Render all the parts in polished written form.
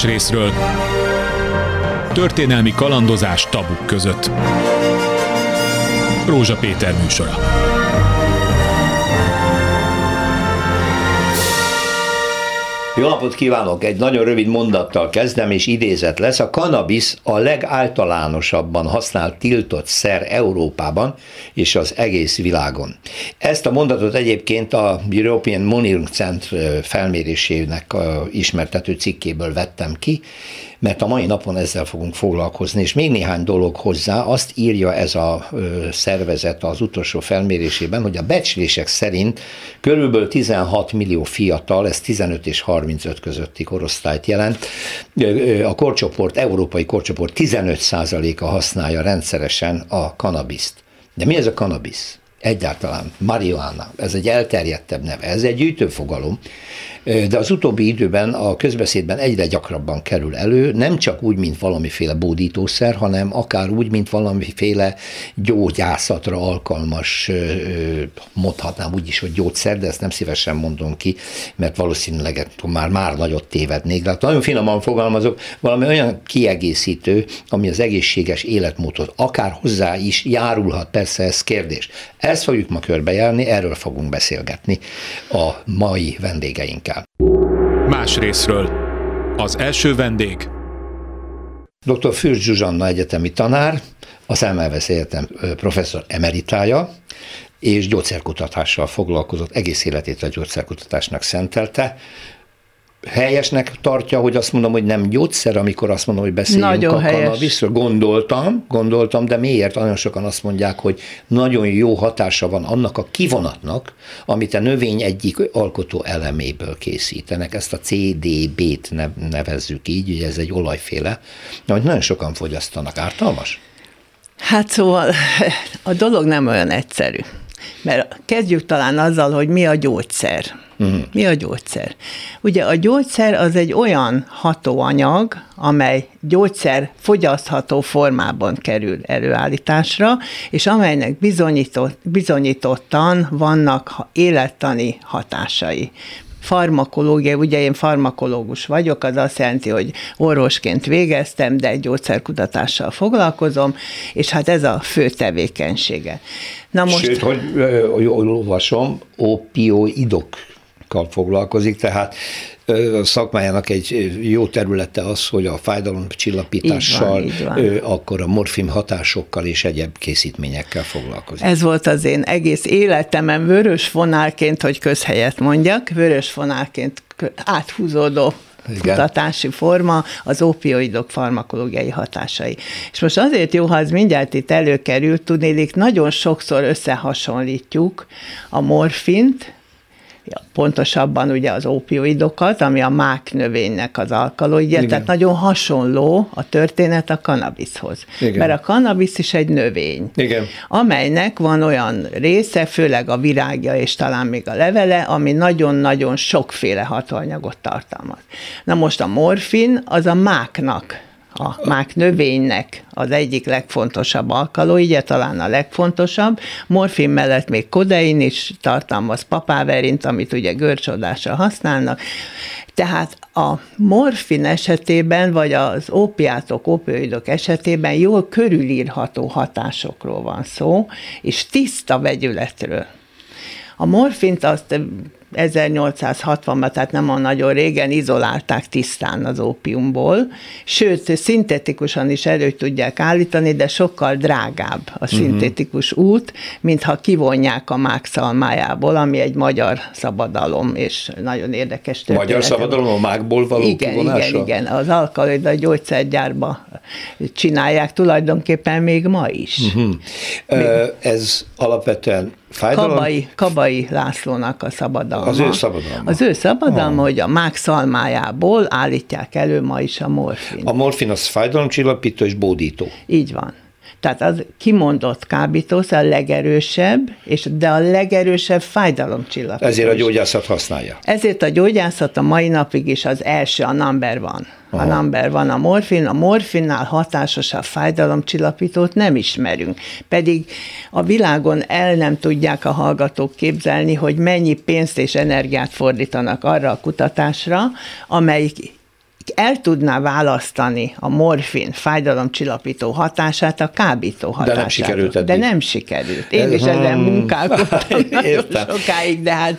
más részről. Történelmi kalandozás tabuk között. Rózsa Péter műsora. Jó napot kívánok! Egy nagyon rövid mondattal kezdem, és idézet lesz. A kanabisz a legáltalánosabban használt tiltott szer Európában és az egész világon. Ezt a mondatot egyébként a European Monitoring Center felmérésének ismertető cikkéből vettem ki, mert a mai napon ezzel fogunk foglalkozni, és még néhány dolog hozzá. Azt írja ez a szervezet az utolsó felmérésében, hogy a becslések szerint körülbelül 16 millió fiatal, ez 15 és 35 közötti korosztályt jelent, a korcsoport, európai korcsoport 15%-a használja rendszeresen a kanabiszt. De mi ez a kanabisz? Egyáltalán marihuana, ez egy elterjedtebb neve, ez egy gyűjtőfogalom, de az utóbbi időben a közbeszédben egyre gyakrabban kerül elő, nem csak úgy, mint valamiféle bódítószer, hanem akár úgy, mint valamiféle gyógyászatra alkalmas, mondhatnám úgy is, hogy gyógyszer, de ezt nem szívesen mondom ki, mert valószínűleg már nagyot tévednék, de nagyon finoman fogalmazok, valami olyan kiegészítő, ami az egészséges életmódot akár hozzá is járulhat, persze ez kérdés. Ezt fogjuk ma körbejárni, erről fogunk beszélgetni a mai vendégeinkkel. Más részről. Az első vendég Dr. Fürz Zsuzsanna egyetemi tanár, a Semmelweis Egyetem professzor emeritája, és gyógyszerkutatással foglalkozott, egész életét a gyógyszerkutatásnak szentelte. Helyesnek tartja, hogy azt mondom, hogy nem gyógyszer, amikor azt mondom, hogy beszéljünk nagyon a kanabiszről. Gondoltam, de miért? Nagyon sokan azt mondják, hogy nagyon jó hatása van annak a kivonatnak, amit a növény egyik alkotó eleméből készítenek. Ezt a CDB-t nevezzük így, ugye ez egy olajféle, de nagyon sokan fogyasztanak. Ártalmas? Hát szóval a dolog nem olyan egyszerű. Mert kezdjük talán azzal, hogy mi a gyógyszer. Mi a gyógyszer? Ugye a gyógyszer az egy olyan hatóanyag, amely gyógyszer fogyasztható formában kerül előállításra, és amelynek bizonyítottan vannak élettani hatásai. Farmakológia, ugye én farmakológus vagyok, az azt jelenti, hogy orvosként végeztem, de egy gyógyszerkutatással foglalkozom, és hát ez a fő tevékenysége. Na most, sőt, hogy jól olvasom, opioidokkal foglalkozik, tehát a szakmájának egy jó területe az, hogy a fájdalomcsillapítással, akkor a morfin hatásokkal és egyéb készítményekkel foglalkozik. Ez volt az én egész életemen vörös vonálként, hogy közhelyet mondjak, vörös vonálként áthúzódó kutatási forma az opioidok farmakológiai hatásai. És most azért jó, ha ez mindjárt itt előkerül, tudnélik, nagyon sokszor összehasonlítjuk a morfint, pontosabban ugye az opioidokat, ami a mák növénynek az alkaloidja, tehát nagyon hasonló a történet a kanabiszhoz. Igen. Mert a kanabisz is egy növény, igen, amelynek van olyan része, főleg a virágja és talán még a levele, ami nagyon-nagyon sokféle hatóanyagot tartalmaz. Na most a morfin az a máknak, a mák növénynek az egyik legfontosabb alkaloidja, talán a legfontosabb. Morfin mellett még kodein is tartalmaz, papaverint, amit ugye görcsodásra használnak. Tehát a morfin esetében, vagy az ópiátok, opioidok esetében jól körülírható hatásokról van szó, és tiszta vegyületről. A morfint azt 1860-ban, tehát nem olyan nagyon régen izolálták tisztán az ópiumból, sőt, szintetikusan is elő tudják állítani, de sokkal drágább a szintetikus út, mintha kivonják a mák szalmájából, ami egy magyar szabadalom, és nagyon érdekes történet. Magyar szabadalom a mákból való kivonása? Igen, az alkaloid a gyógyszergyárba csinálják tulajdonképpen még ma is. Ez alapvetően fájdalom? Kabai Lászlónak a szabadalma. Az ő szabadalma. Az ő szabadalma, hogy a mák szalmájából állítják elő ma is a morfin. A morfin az fájdalomcsillapító és bódító. Így van. Tehát az kimondott kábítószer a legerősebb, de a legerősebb fájdalomcsillapító. Ezért a gyógyászat használja. Ezért a gyógyászat a mai napig is az első, a number one. A number van a morfin, a morfinnál hatásosabb fájdalomcsillapítót nem ismerünk. Pedig a világon el nem tudják a hallgatók képzelni, hogy mennyi pénzt és energiát fordítanak arra a kutatásra, amelyik el tudná választani a morfin fájdalomcsillapító hatását a kábító hatását. De nem sikerült eddig. Én is ezen munkálkodtam sokáig, de hát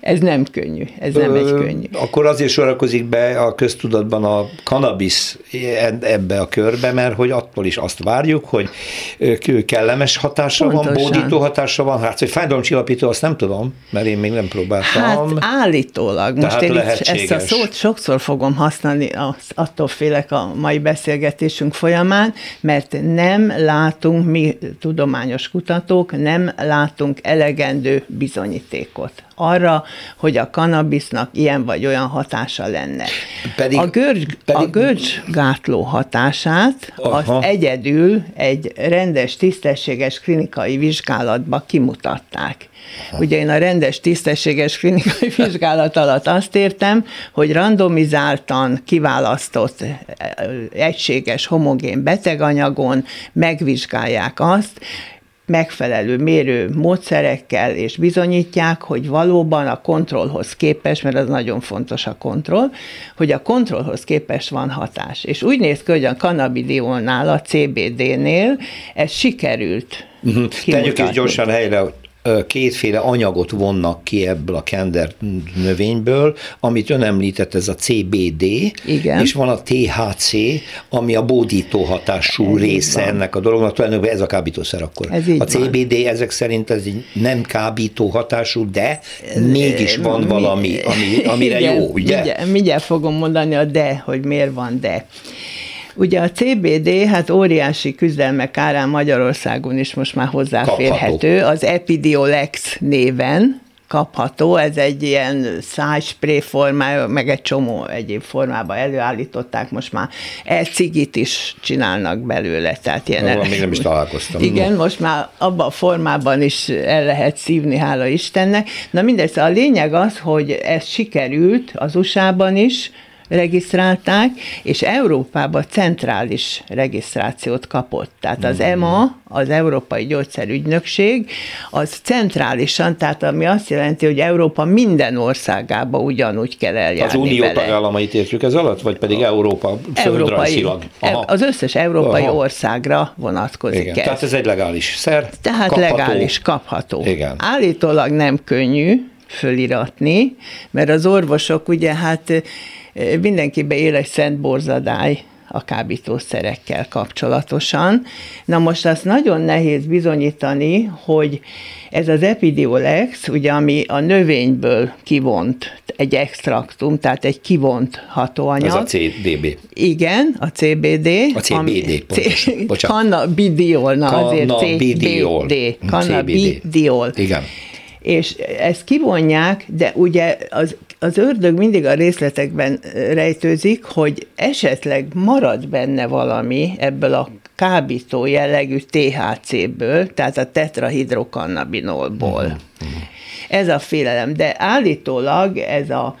ez nem könnyű. Ez nem egy könnyű. Akkor azért sorakozik be a köztudatban a kanabisz ebbe a körbe, mert hogy attól is azt várjuk, hogy kellemes hatása pontosan van, bódító hatása van. Hát, hogy fájdalomcsillapító, azt nem tudom, mert én még nem próbáltam. Hát állítólag. Most én ezt a szót sokszor fogom használni, attól félek a mai beszélgetésünk folyamán, mert nem látunk, mi tudományos kutatók, nem látunk elegendő bizonyítékot arra, hogy a kanabisznak ilyen vagy olyan hatása lenne. Pedig, a görcsgátló hatását azt egyedül egy rendes, tisztességes klinikai vizsgálatba kimutatták. Ugye én a rendes, tisztességes klinikai vizsgálat alatt azt értem, hogy randomizáltan kiválasztott egységes, homogén beteganyagon megvizsgálják azt, megfelelő mérő módszerekkel, és bizonyítják, hogy valóban a kontrollhoz képest, mert az nagyon fontos a kontroll, hogy a kontrollhoz képest van hatás. És úgy néz ki, hogy a cannabidiolnál, a CBD-nél ez sikerült kimutatni. Tegyük is gyorsan helyre, kétféle anyagot vonnak ki ebből a kender növényből, amit ön említett, ez a CBD, igen, és van a THC, ami a bódító hatású ez része ennek a dolognak, tulajdonképpen ez a kábítószer akkor. A CBD van. Ezek szerint ez nem kábító hatású, de mégis van valami, amire igen, jó, ugye? Mindjárt fogom mondani a de, hogy miért van de. Ugye a CBD, hát óriási küzdelmek árán Magyarországon is most már hozzáférhető, kapható. Az Epidiolex néven kapható, ez egy ilyen szájspré formája, meg egy csomó egyéb formában előállították, most már e-cigit is csinálnak belőle, tehát ilyen... Még nem is találkoztam. Igen, most már abban a formában is el lehet szívni, hála Istennek. Na mindegy, a lényeg az, hogy ez sikerült az USA-ban is, regisztrálták, és Európában centrális regisztrációt kapott. Tehát az EMA, az Európai Gyógyszerügynökség, az centrálisan, tehát ami azt jelenti, hogy Európa minden országában ugyanúgy kell eljárni. Az unió tagállamait értjük ez alatt, vagy pedig Európa földrajzilag? Az összes európai országra vonatkozik. Igen. Tehát ez egy legális szer, tehát kapható. Legális, kapható. Igen. Állítólag nem könnyű föliratni, mert az orvosok ugye hát mindenkiben él egy szent borzadály a kábítószerekkel kapcsolatosan. Na most azt nagyon nehéz bizonyítani, hogy ez az Epidiolex, ugye ami a növényből kivont egy extraktum, tehát egy kivont hatóanyag. Ez a CBD. Igen, a CBD. A CBD, pontosan. Cannabidiol, azért CBD. Cannabidiol. Igen. És ezt kivonják, de ugye az ördög mindig a részletekben rejtőzik, hogy esetleg marad benne valami ebből a kábító jellegű THC-ből, tehát a tetrahidrokannabinolból. Ez a félelem, de állítólag ez a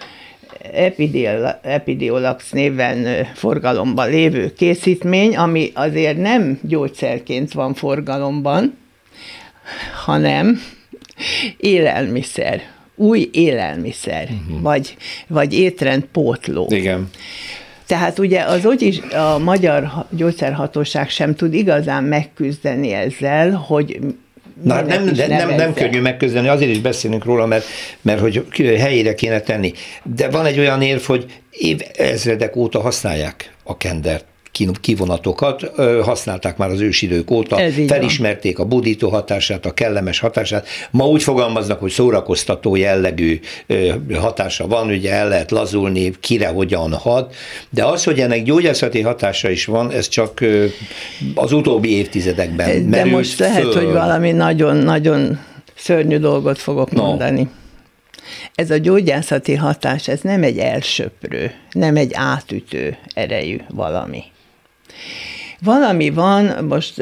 Epidiolex néven forgalomban lévő készítmény, ami azért nem gyógyszerként van forgalomban, hanem élelmiszer, új élelmiszer, vagy étrendpótló. Igen. Tehát ugye az úgyis a Magyar Gyógyszerhatóság sem tud igazán megküzdeni ezzel, hogy nem könnyű megküzdeni, azért is beszélünk róla, mert hogy helyére kéne tenni. De van egy olyan érv, hogy évezredek óta használják a kendert. Kivonatokat használták már az ősidők óta, felismerték a bódító hatását, a kellemes hatását. Ma úgy fogalmaznak, hogy szórakoztató jellegű hatása van, ugye el lehet lazulni, kire hogyan hat, de az, hogy ennek gyógyászati hatása is van, ez csak az utóbbi évtizedekben merült föl. De most lehet, hogy valami nagyon-nagyon szörnyű dolgot fogok mondani. Ez a gyógyászati hatás, ez nem egy elsöprő, nem egy átütő erejű valami. Valami van, most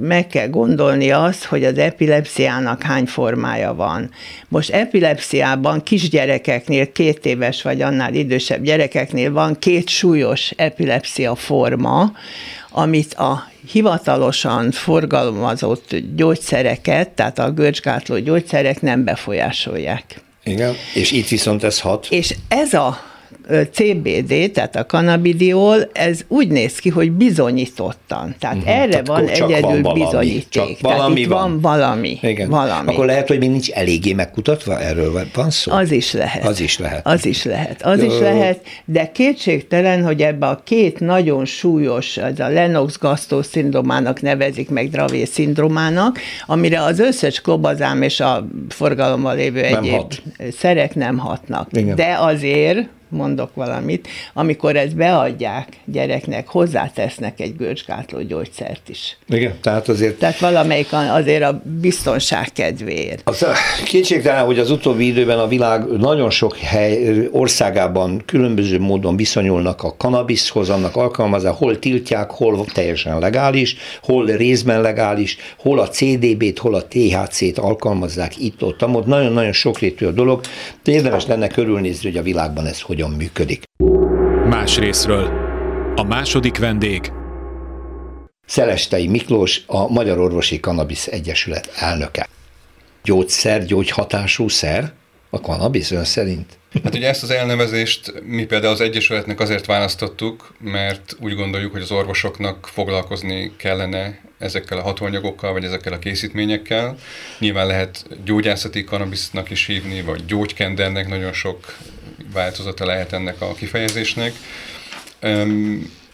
meg kell gondolni azt, hogy az epilepsziának hány formája van. Most epilepsziában kisgyerekeknél, 2 éves vagy annál idősebb gyerekeknél van 2 súlyos epilepszia forma, amit a hivatalosan forgalmazott gyógyszereket, tehát a görcsgátló gyógyszerek nem befolyásolják. Igen, és itt viszont ez hat. És ez a CBD, tehát a cannabidiol, ez úgy néz ki, hogy bizonyítottan. Tehát erre van egyedül van bizonyíték. Valami tehát van. Valami. Akkor lehet, hogy még nincs eléggé megkutatva, erről van szó? Az is lehet, de kétségtelen, hogy ebbe a két nagyon súlyos, ez a Lennox-Gastaut szindromának nevezik meg, Dravé szindromának, amire az összes klobazám és a forgalomban lévő egyéb szerek nem hatnak. Igen. De azért, mondok valamit, amikor ezt beadják gyereknek, hozzátesznek egy görcsgátló gyógyszert is. Igen, tehát azért... Tehát valamelyik azért a biztonság kedvéért. Az kétségtelen, hogy az utóbbi időben a világ nagyon sok hely országában különböző módon viszonyulnak a kanabiszhoz, annak alkalmazza, hol tiltják, hol teljesen legális, hol részben legális, hol a CBD-t, hol a THC-t alkalmazzák itt-ott. Amúgy nagyon-nagyon sokrétű a dolog, de érdemes lenne körülnézni, hogy a világban ez hogyan működik. Más részről. A második vendég Szelestei Miklós, a Magyar Orvosi Kanabisz Egyesület elnöke. Gyógyszer, gyógyhatású szer? A kanabisz ön szerint? Hát ugye ezt az elnevezést mi például az Egyesületnek azért választottuk, mert úgy gondoljuk, hogy az orvosoknak foglalkozni kellene ezekkel a hatóanyagokkal, vagy ezekkel a készítményekkel. Nyilván lehet gyógyászati kanabisznak is hívni, vagy gyógykendernek, nagyon sok változata lehet ennek a kifejezésnek.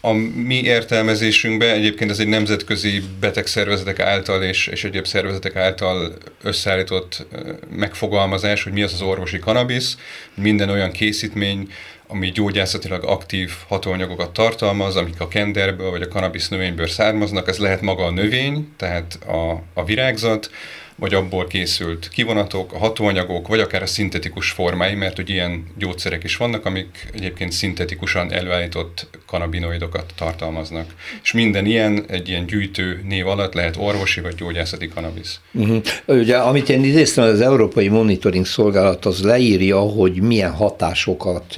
A mi értelmezésünkben egyébként ez egy nemzetközi betegszervezetek által és egyéb szervezetek által összeállított megfogalmazás, hogy mi az az orvosi kanabisz, minden olyan készítmény, ami gyógyászatilag aktív hatóanyagokat tartalmaz, amik a kenderből vagy a kanabisz növényből származnak, ez lehet maga a növény, tehát a virágzat, vagy abból készült kivonatok, a hatóanyagok, vagy akár a szintetikus formái, mert hogy ilyen gyógyszerek is vannak, amik egyébként szintetikusan előállított kanabinoidokat tartalmaznak. És minden ilyen, egy ilyen gyűjtő név alatt lehet orvosi vagy gyógyászati kanabisz. Ugye, amit én idéztem, az Európai Monitoring Szolgálat az leírja, hogy milyen hatásokat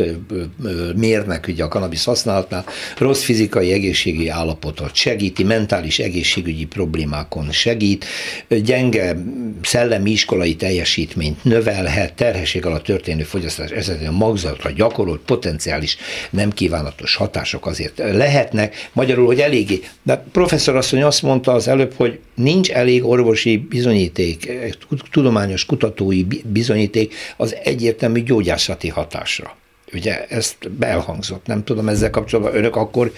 mérnek ugye a kanabisz használatnál, rossz fizikai egészségi állapotot segíti, mentális egészségügyi problémákon segít, gyenge szellemi iskolai teljesítményt növelhet, terhesség alatt történő fogyasztás esetén a magzatra gyakorolt potenciális nem kívánatos hatások azért lehetnek. Magyarul, hogy eléggé. De professzor asszony azt mondta az előbb, hogy nincs elég orvosi bizonyíték, tudományos kutatói bizonyíték az egyértelmű gyógyászati hatásra. Ugye ezt elhangzott, nem tudom, ezzel kapcsolatban önök akkor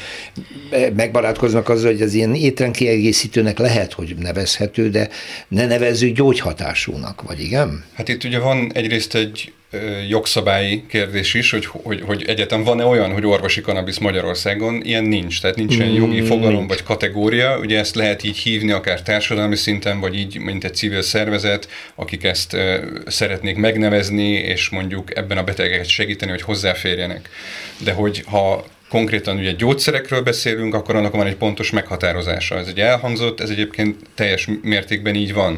megbarátkoznak azzal, hogy ez ilyen étrendkiegészítőnek lehet, hogy nevezhető, de ne nevezzük gyógyhatásúnak, vagy igen? Hát itt ugye van egyrészt egy jogszabályi kérdés is, hogy egyetem van-e olyan, hogy orvosi kanabisz Magyarországon, ilyen nincs, tehát nincsen jogi fogalom vagy kategória, ugye ezt lehet így hívni akár társadalmi szinten, vagy így, mint egy civil szervezet, akik ezt szeretnék megnevezni, és mondjuk ebben a betegeket segíteni, hogy hozzáférjenek. De hogy ha konkrétan ugye gyógyszerekről beszélünk, akkor annak van egy pontos meghatározása. Ez egy elhangzott, ez egyébként teljes mértékben így van.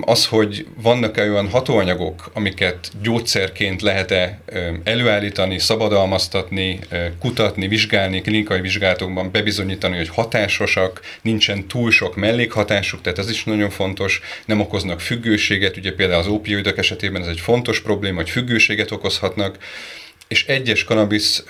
Az, hogy vannak-e olyan hatóanyagok, amiket gyógyszerként lehet-e előállítani, szabadalmaztatni, kutatni, vizsgálni, klinikai vizsgálatokban bebizonyítani, hogy hatásosak, nincsen túl sok mellékhatásuk, tehát ez is nagyon fontos, nem okoznak függőséget, ugye például az opioidok esetében ez egy fontos probléma, hogy függőséget okozhatnak, és egyes kanabisz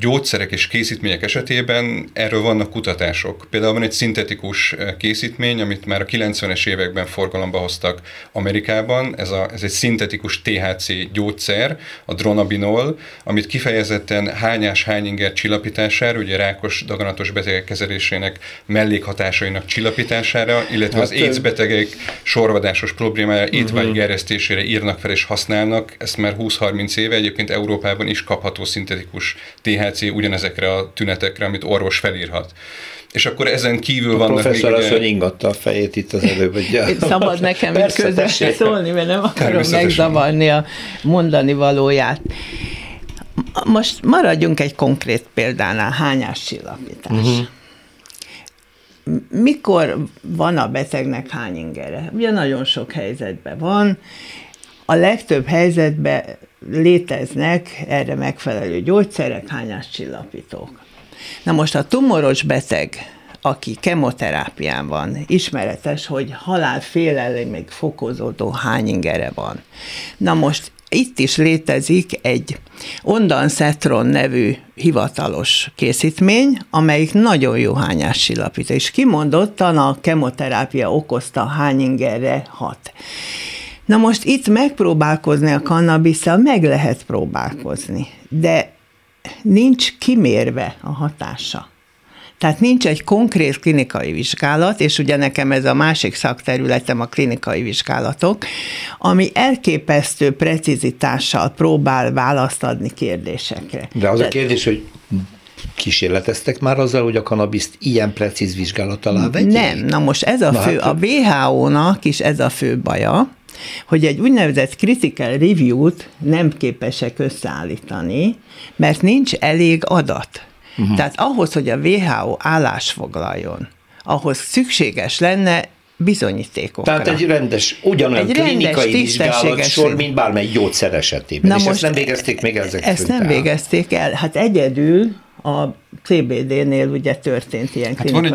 gyógyszerek és készítmények esetében erről vannak kutatások. Például van egy szintetikus készítmény, amit már a 90-es években forgalomba hoztak Amerikában. Ez egy szintetikus THC gyógyszer, a dronabinol, amit kifejezetten hányás-hányinger csillapítására, ugye rákos daganatos betegek kezelésének mellékhatásainak csillapítására, illetve az AIDS betegek sorvadásos problémája, étvágygerjesztésére írnak fel és használnak. Ezt már 20-30 éve egyébként Európában is kapható szintetikus THC ugyanezekre a tünetekre, amit orvos felírhat. És akkor ezen kívül vannak... A professzor azt, hogy ingatta a fejét itt az előbb. Szabad nekem itt közösen szólni, mert nem akarom megzavarni a mondani valóját. Most maradjunk egy konkrét példánál, hányás csillapítás. Mikor van a betegnek hány ingere? Ugye nagyon sok helyzetben van, a legtöbb helyzetben léteznek erre megfelelő gyógyszerek, hányáscsillapítók. Na most a tumoros beteg, aki kemoterápián van, ismeretes, hogy halálfélelemmel fokozódó hányingere van. Na most Itt is létezik egy ondansetron nevű hivatalos készítmény, amelyik nagyon jó hányáscsillapít, és kimondottan a kemoterápia okozta hányingerre hat. Na most itt megpróbálkozni a kannabisszel meg lehet próbálkozni, de nincs kimérve a hatása. Tehát nincs egy konkrét klinikai vizsgálat, és ugye nekem ez a másik szakterületem a klinikai vizsgálatok, ami elképesztő precizitással próbál választ adni kérdésekre. De az a kérdés, hogy kísérleteztek már azzal, hogy a kanabiszt ilyen precíz vizsgálat alá vegyék? Nem, na most ez a fő, a WHO-nak is ez a fő baja, hogy egy úgynevezett critical review-t nem képesek összeállítani, mert nincs elég adat. Uh-huh. Tehát ahhoz, hogy a WHO állás foglaljon, ahhoz szükséges lenne bizonyítékokra. Tehát egy rendes, ugyanolyan egy klinikai vizsgálat sor, mint bármely gyógyszer esetében. Na és most ezt nem végezték még ezek ezt nem végezték el. Hát egyedül a CBD-nél ugye történt ilyen klinikai vizsgálat.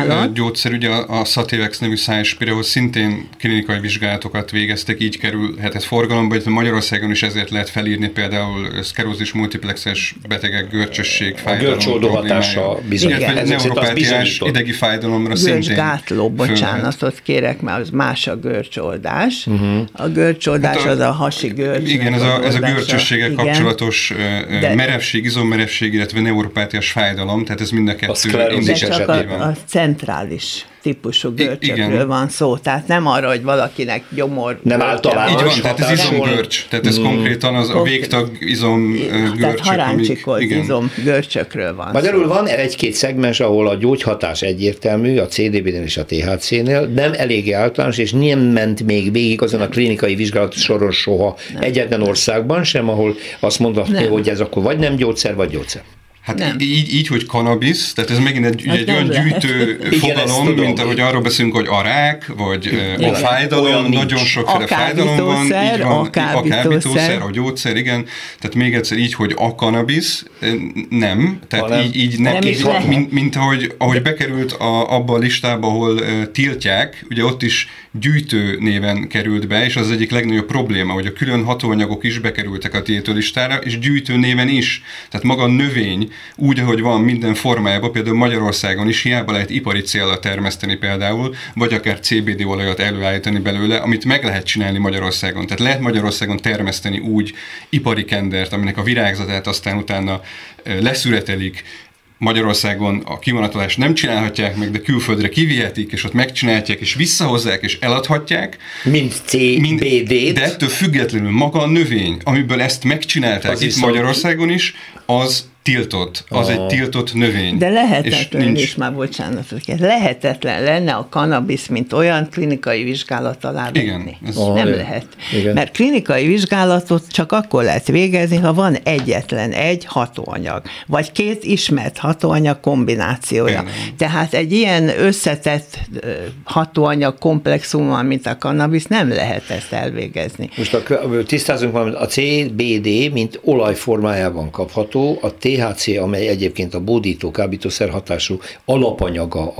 Hát van egy másik gyógyszer, ugye a Sativex nevű szájspiré, ahol szintén klinikai vizsgálatokat végeztek, így kerülhetett forgalomba, hogy Magyarországon is ezért lehet felírni például szkerózis multiplexes betegek görcsösség, fájdalom. A görcsoldó hatása bizonyos. Igen, neuropátiás idegi fájdalomra szintén. Görcsgátló, bocsánatot kérek, mert az más a görcsoldás. Uh-huh. A görcsoldás hát az a hasi görcs. Igen, ez a görcsösséggel kapcsolatos merevség, izommerevség, illetve neuropátiás fájdalom, tehát ez mind a kettő indíts esetében. A centrális típusú görcsökről van szó, tehát nem arra, hogy valakinek gyomor... Nem általános. Így van, tehát ez izomgörcs, tehát ez konkrétan az a végtag izomgörcsök. Tehát haráncsikolt izomgörcsökről van szó. Magyarul van egy-két szegmens, ahol a gyógyhatás egyértelmű, a CBD-nél és a THC-nél, nem elég általános, és nem ment még végig azon a klinikai vizsgálat soron soha egyetlen országban sem, ahol azt mondhatni, hogy ez akkor vagy nem gyógyszer, vagy gyógyszer. Hát így, hogy kanabisz, tehát ez megint egy olyan gyűjtő fogalom, mint ahogy arról beszélünk, hogy a rák, vagy a fájdalom, nagyon sokféle fájdalom van, így van, a kábítószer, a gyógyszer, igen, tehát még egyszer így, hogy a kanabisz, nem, tehát így nem, mint ahogy bekerült abba a listába, ahol tiltják, ugye ott is gyűjtő néven került be, és az egyik legnagyobb probléma, hogy a külön hatóanyagok is bekerültek a tiltőlistára, és gyűjtő néven is, tehát maga a növény, úgy, ahogy van minden formájában, például Magyarországon is hiába lehet ipari célra termeszteni például, vagy akár CBD olajat előállítani belőle, amit meg lehet csinálni Magyarországon. Tehát lehet Magyarországon termeszteni úgy ipari kendert, aminek a virágzatát aztán utána leszüretelik. Magyarországon a kivonatolást nem csinálhatják meg, de külföldre kivihetik, és ott megcsinálják, és visszahozzák, és eladhatják. Mint CBD-t. De ettől függetlenül maga a növény, amiből ezt megcsinálták az itt Magyarországon is, az tiltott, az egy tiltott növény. De lehetetlen, és már bocsánatot kell, lehetetlen lenne a kanabisz, mint olyan klinikai vizsgálat alá venni. Nem lehet. Igen. Mert klinikai vizsgálatot csak akkor lehet végezni, ha van egyetlen egy hatóanyag, vagy két ismert hatóanyag kombinációja. Igen. Tehát egy ilyen összetett hatóanyag komplexummal, mint a kanabisz, nem lehet ezt elvégezni. Most tisztázunk valamit, a CBD, mint olajformájában kapható, a THC, amely egyébként a bódító, kábítószer hatású alapanyaga,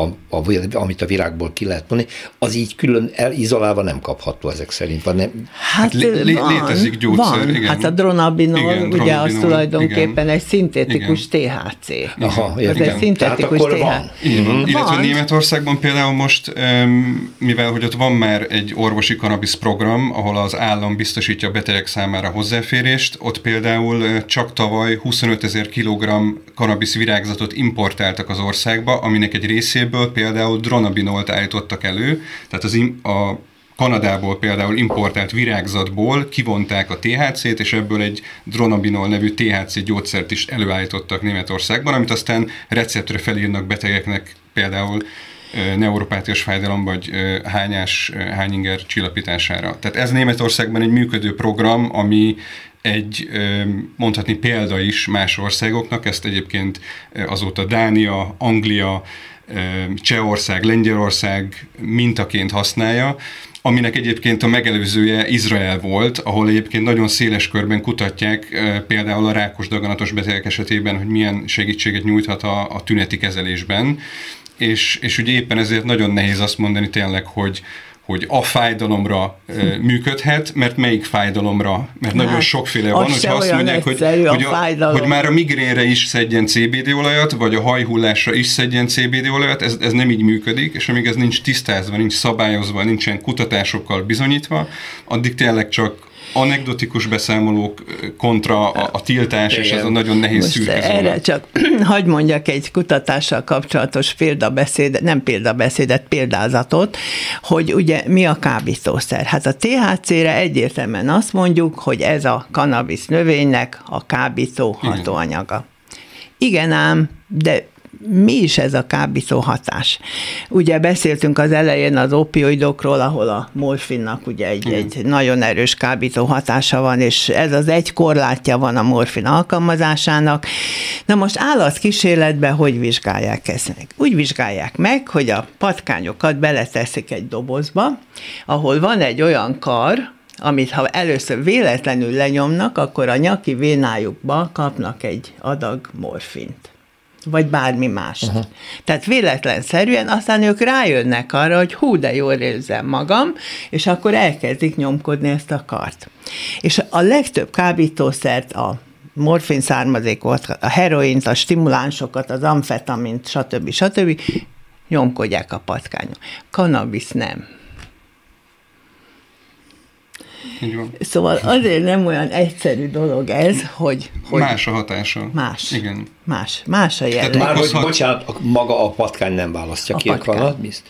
amit a virágból ki lehet mondani, az így külön elizolálva nem kapható ezek szerint. Nem? Hát létezik gyógyszer. Van. Igen. Hát a dronabinol, ugye az tulajdonképpen egy szintetikus THC. Aha, igen. Szintetikus THC. Van. Van. Illetve Németországban például most, mivel hogy ott van már egy orvosi kanabisz program, ahol az állam biztosítja a betegek számára hozzáférést, ott például csak tavaly 25 000 kilogramm kanabisz virágzatot importáltak az országba, aminek egy részéből például dronabinolt állítottak elő, tehát a Kanadából például importált virágzatból kivonták a THC-t, és ebből egy dronabinol nevű THC gyógyszert is előállítottak Németországban, amit aztán receptre felírnak betegeknek például neuropátiás fájdalom vagy hányinger csillapítására. Tehát ez Németországban egy működő program, ami egy mondhatni példa is más országoknak, ezt egyébként azóta Dánia, Anglia, Csehország, Lengyelország mintaként használja, aminek egyébként a megelőzője Izrael volt, ahol egyébként nagyon széles körben kutatják például a rákos daganatos betegek esetében, hogy milyen segítséget nyújthat a tüneti kezelésben, és ugye éppen ezért nagyon nehéz azt mondani tényleg, hogy hogy a fájdalomra működhet, mert melyik fájdalomra? Mert hát, nagyon sokféle van, hogyha azt mondják, hogy már a migrénre is szedjen CBD-olajat, vagy a hajhullásra is szedjen CBD-olajat, ez nem így működik, és amíg ez nincs tisztázva, nincs szabályozva, nincsen kutatásokkal bizonyítva, addig tényleg csak anekdotikus beszámolók kontra a tiltás, igen. És ez a nagyon nehéz szűrkező. Erre csak hagyd mondjak egy kutatással kapcsolatos példázatot, hogy ugye mi a kábítószer. Hát a THC-re egyértelműen azt mondjuk, hogy ez a kanabisz növénynek a kábító hatóanyaga. Igen ám, de mi is ez a kábító hatás? Ugye beszéltünk az elején az opioidokról, ahol a morfinnak ugye egy nagyon erős kábító hatása van, és ez az egy korlátja van a morfin alkalmazásának. Na most állatkísérletben hogy vizsgálják ezt meg? Úgy vizsgálják meg, hogy a patkányokat beleteszik egy dobozba, ahol van egy olyan kar, amit ha először véletlenül lenyomnak, akkor a nyaki vénájukba kapnak egy adag morfint. Vagy bármi más. Uh-huh. Tehát véletlenszerűen aztán ők rájönnek arra, hogy hú, de jól érzem magam, és akkor elkezdik nyomkodni ezt a kart. És a legtöbb kábítószert, a morfin származékot, a heroint, a stimulánsokat, az amfetamint, stb. Nyomkodják a patkányok. Kanabisz nem. Szóval azért nem olyan egyszerű dolog ez, hogy más a hatása. Más. Igen. Más a jelleg. Tehát már, bocsánat, maga a patkány nem választja ki a kanabiszt.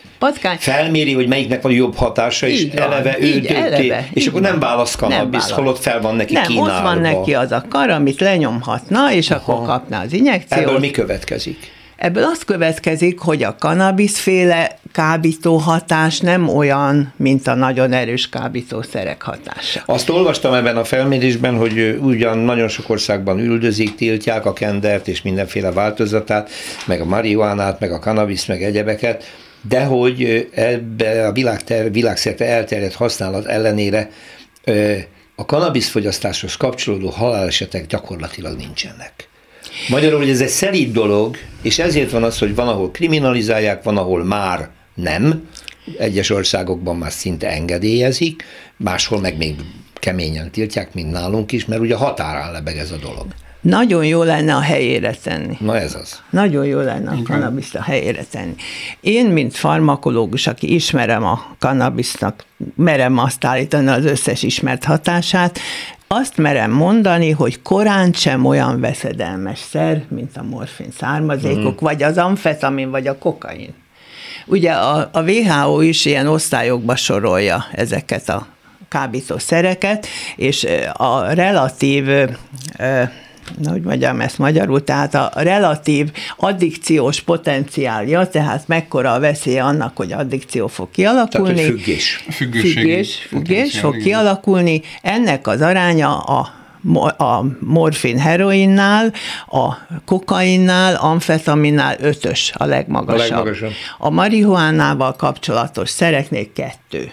Felméri, hogy melyiknek van jobb hatása, és van, eleve ő dönti, és akkor nem választ kanabiszt, holott fel van neki kínálva. Nem, ott van neki az a kar, amit lenyomhatna, és akkor kapná az injekciót. Ebből mi következik? Ebből az következik, hogy a kanabiszféle kábító hatás nem olyan, mint a nagyon erős kábítószerek hatása. Azt olvastam ebben a felmérésben, hogy ugyan nagyon sok országban üldözik, tiltják a kendert és mindenféle változatát, meg a marihuánát, meg a kanabiszt, meg egyebeket, de hogy ebbe a világszerte elterjedt használat ellenére a kanabiszfogyasztáshoz kapcsolódó halálesetek gyakorlatilag nincsenek. Magyarul, hogy ez egy szelíd dolog, és ezért van az, hogy van, ahol kriminalizálják, van, ahol már nem. Egyes országokban már szinte engedélyezik, máshol meg még keményen tiltják, mint nálunk is, mert ugye a határán lebeg ez a dolog. Nagyon jó lenne a helyére tenni. Na ez az. Nagyon jó lenne a kanabiszt a helyére tenni. Én, mint farmakológus, aki ismerem a kanabisznak, merem azt állítani az összes ismert hatását, azt merem mondani, hogy korán sem olyan veszedelmes szer, mint a morfin származékok, vagy az amfetamin, vagy a kokain. Ugye a WHO is ilyen osztályokba sorolja ezeket a kábítószereket, és a relatív... tehát a relatív addikciós potenciálja, tehát mekkora a veszélye annak, hogy addikció fog kialakulni. Tehát, hogy függés fog kialakulni. Ennek az aránya a morfin heroinnál, a kokainnál, amfetaminnál 5-ös a legmagasabb. A marihuánával kapcsolatos szereknél 2.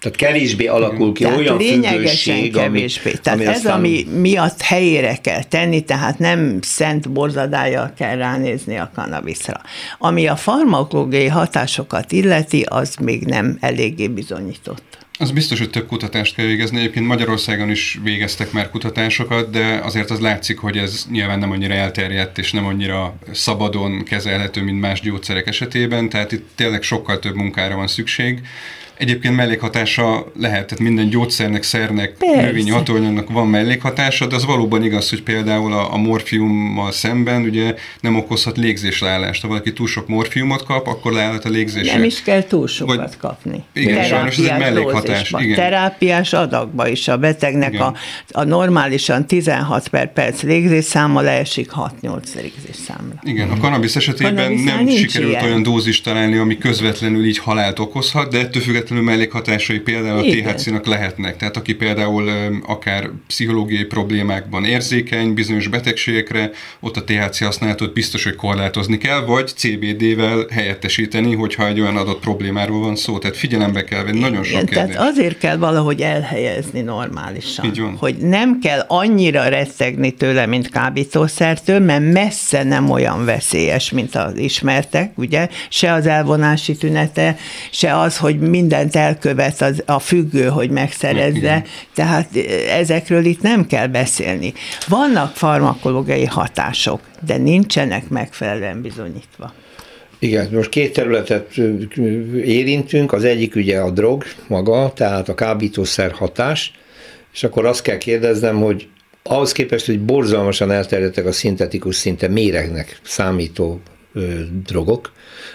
Tehát kevésbé alakul ki olyan függőség, kevésbé. Tehát ez, ami miatt helyére kell tenni, tehát nem szent borzadájjal kell ránézni a kanabiszra. Ami a farmakológiai hatásokat illeti, az még nem eléggé bizonyított. Az biztos, hogy több kutatást kell végezni. Egyébként Magyarországon is végeztek már kutatásokat, de azért az látszik, hogy ez nyilván nem annyira elterjedt, és nem annyira szabadon kezelhető, mint más gyógyszerek esetében, tehát itt tényleg sokkal több munkára van szükség. Egyébként mellékhatása lehet, tehát minden gyógyszernek, szernek, növényi hatóanyagnak van mellékhatása, de az valóban igaz, hogy például a morfiummal szemben ugye nem okozhat légzésleállást. Ha valaki túl sok morfiumot kap, akkor leállhat a légzése. Nem is kell túl sokat kapni. Igen, sajnos ez egy mellékhatás. Igen. Terápiás adagba is a betegnek a normálisan 16 per perc légzésszáma leesik 6-8 légzésszámra. Igen, a kanabisz esetében nem sikerült olyan dózist találni, ami közvetlenül így halált okozhat, de ettől mellékhatásai például a THC-nak lehetnek. Tehát aki például akár pszichológiai problémákban érzékeny, bizonyos betegségekre, ott a THC használatot biztos, hogy korlátozni kell, vagy CBD-vel helyettesíteni, hogyha egy olyan adott problémáról van szó. Tehát figyelembe kell venni nagyon sok kérdést. Tehát azért kell valahogy elhelyezni normálisan, hogy nem kell annyira rettegni tőle, mint kábítószertől, mert messze nem olyan veszélyes, mint az ismertek, ugye? Se az elvonási tünete, se az, hogy minden mindent elkövet a függő, hogy megszerezze, tehát ezekről itt nem kell beszélni. Vannak farmakológiai hatások, de nincsenek megfelelően bizonyítva. Igen, most két területet érintünk, az egyik ugye a drog maga, tehát a kábítószer hatás, és akkor azt kell kérdeznem, hogy ahhoz képest, hogy borzalmasan elterjedtek a szintetikus, szinte méregnek számító drogok,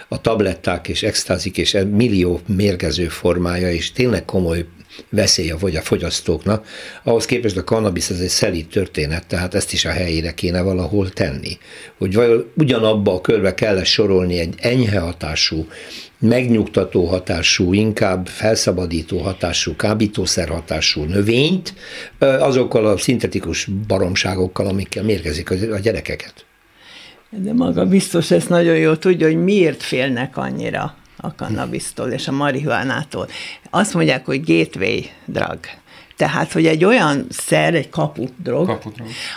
a tabletták és extázik és millió mérgező formája, és tényleg komoly veszély a fogyasztóknak, ahhoz képest a kannabisz ez egy szelíd történet, tehát ezt is a helyére kéne valahol tenni. Hogy vajon ugyanabba a körbe kell sorolni egy enyhe hatású, megnyugtató hatású, inkább felszabadító hatású, kábítószer hatású növényt, azokkal a szintetikus baromságokkal, amikkel mérgezik a gyerekeket. De maga biztos ezt nagyon jól tudja, hogy miért félnek annyira a kannabisztól és a marihuánától. Azt mondják, hogy gateway drug. Tehát, hogy egy olyan szer, egy kapudrog,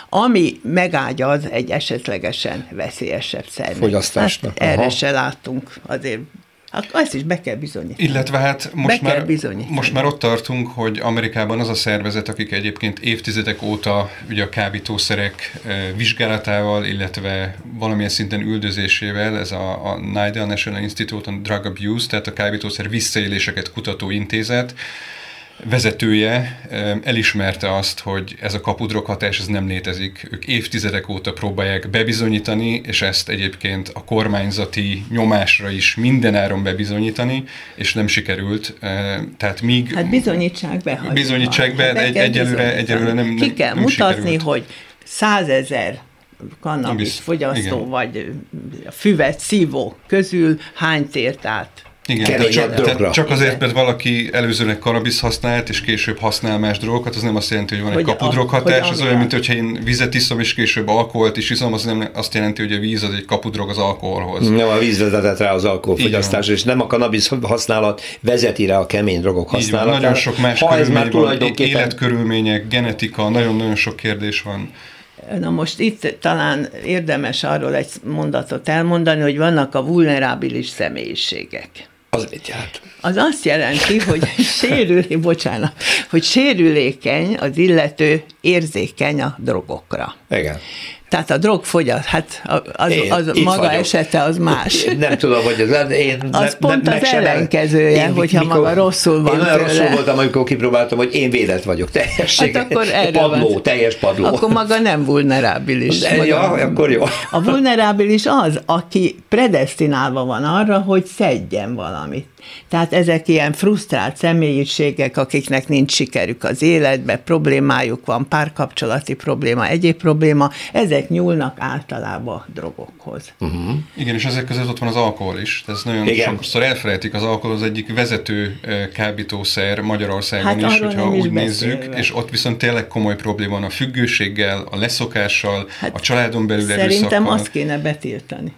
ami megágyaz egy esetlegesen veszélyesebb szernek. Fogyasztásnak. Hát erre se láttunk azért. Azt is be kell bizonyítani. Illetve hát most már ott tartunk, hogy Amerikában az a szervezet, akik egyébként évtizedek óta ugye a kábítószerek vizsgálatával, illetve valamilyen szinten üldözésével, ez a NIDA, National Institute on Drug Abuse, tehát a kábítószer visszaéléseket kutató intézet vezetője elismerte azt, hogy ez a kapudrog hatás ez nem létezik. Ők évtizedek óta próbálják bebizonyítani, és ezt egyébként a kormányzati nyomásra is mindenáron bebizonyítani, és nem sikerült. Tehát míg... Hát bizonyítsák be, egyelőre nem sikerült. Ki kell mutatni, hogy 100 000 kannabisz fogyasztó, igen, vagy füvet szívó közül hány tért át. Igen, csak azért, mert valaki előzőleg kannabisz használt, és később használ más drogokat, az nem azt jelenti, hogy van egy kapudroghatás, az olyan, mint hogyha én vizet iszom, és később alkoholt is iszom, az nem azt jelenti, hogy a víz az egy kapudrog az alkoholhoz. Nem, a víz vezetett rá az alkoholfogyasztás, és nem a kannabisz használat vezeti rá a kemény drogok használatára. Nagyon sok más körülmény van, életkörülmények, genetika, nagyon-nagyon sok kérdés van. Na most itt talán érdemes arról egy mondatot elmondani, hogy vannak a vulnerábilis személyiségek. Az mit jelent? Az azt jelenti, hogy sérülékeny az illető, érzékeny a drogokra. Igen. Tehát a drogfogyasztás, hát az maga vagyok. Esete az más. Nem tudom, hogy ez... Az ellenkezője, hogyha maga rosszul van. Én olyan rosszul voltam, amikor kipróbáltam, hogy én védett vagyok, teljessége. Hát akkor teljes padló. Akkor maga nem vulnerábilis. Akkor jó. A vulnerábilis az, aki predesztinálva van arra, hogy szedjen valamit. Tehát ezek ilyen frusztrált személyiségek, akiknek nincs sikerük az életbe, problémájuk van, párkapcsolati probléma, egyéb probléma, ezek nyúlnak általában drogokhoz. Uh-huh. Igen, és ezek között ott van az alkohol is. Ez nagyon sokszor elfelejtik, az alkohol az egyik vezető kábítószer Magyarországon is, hogyha úgy nézzük, és ott viszont tényleg komoly probléma van a függőséggel, a leszokással, a családon belül erőszakkal. Szerintem azt kéne betiltani.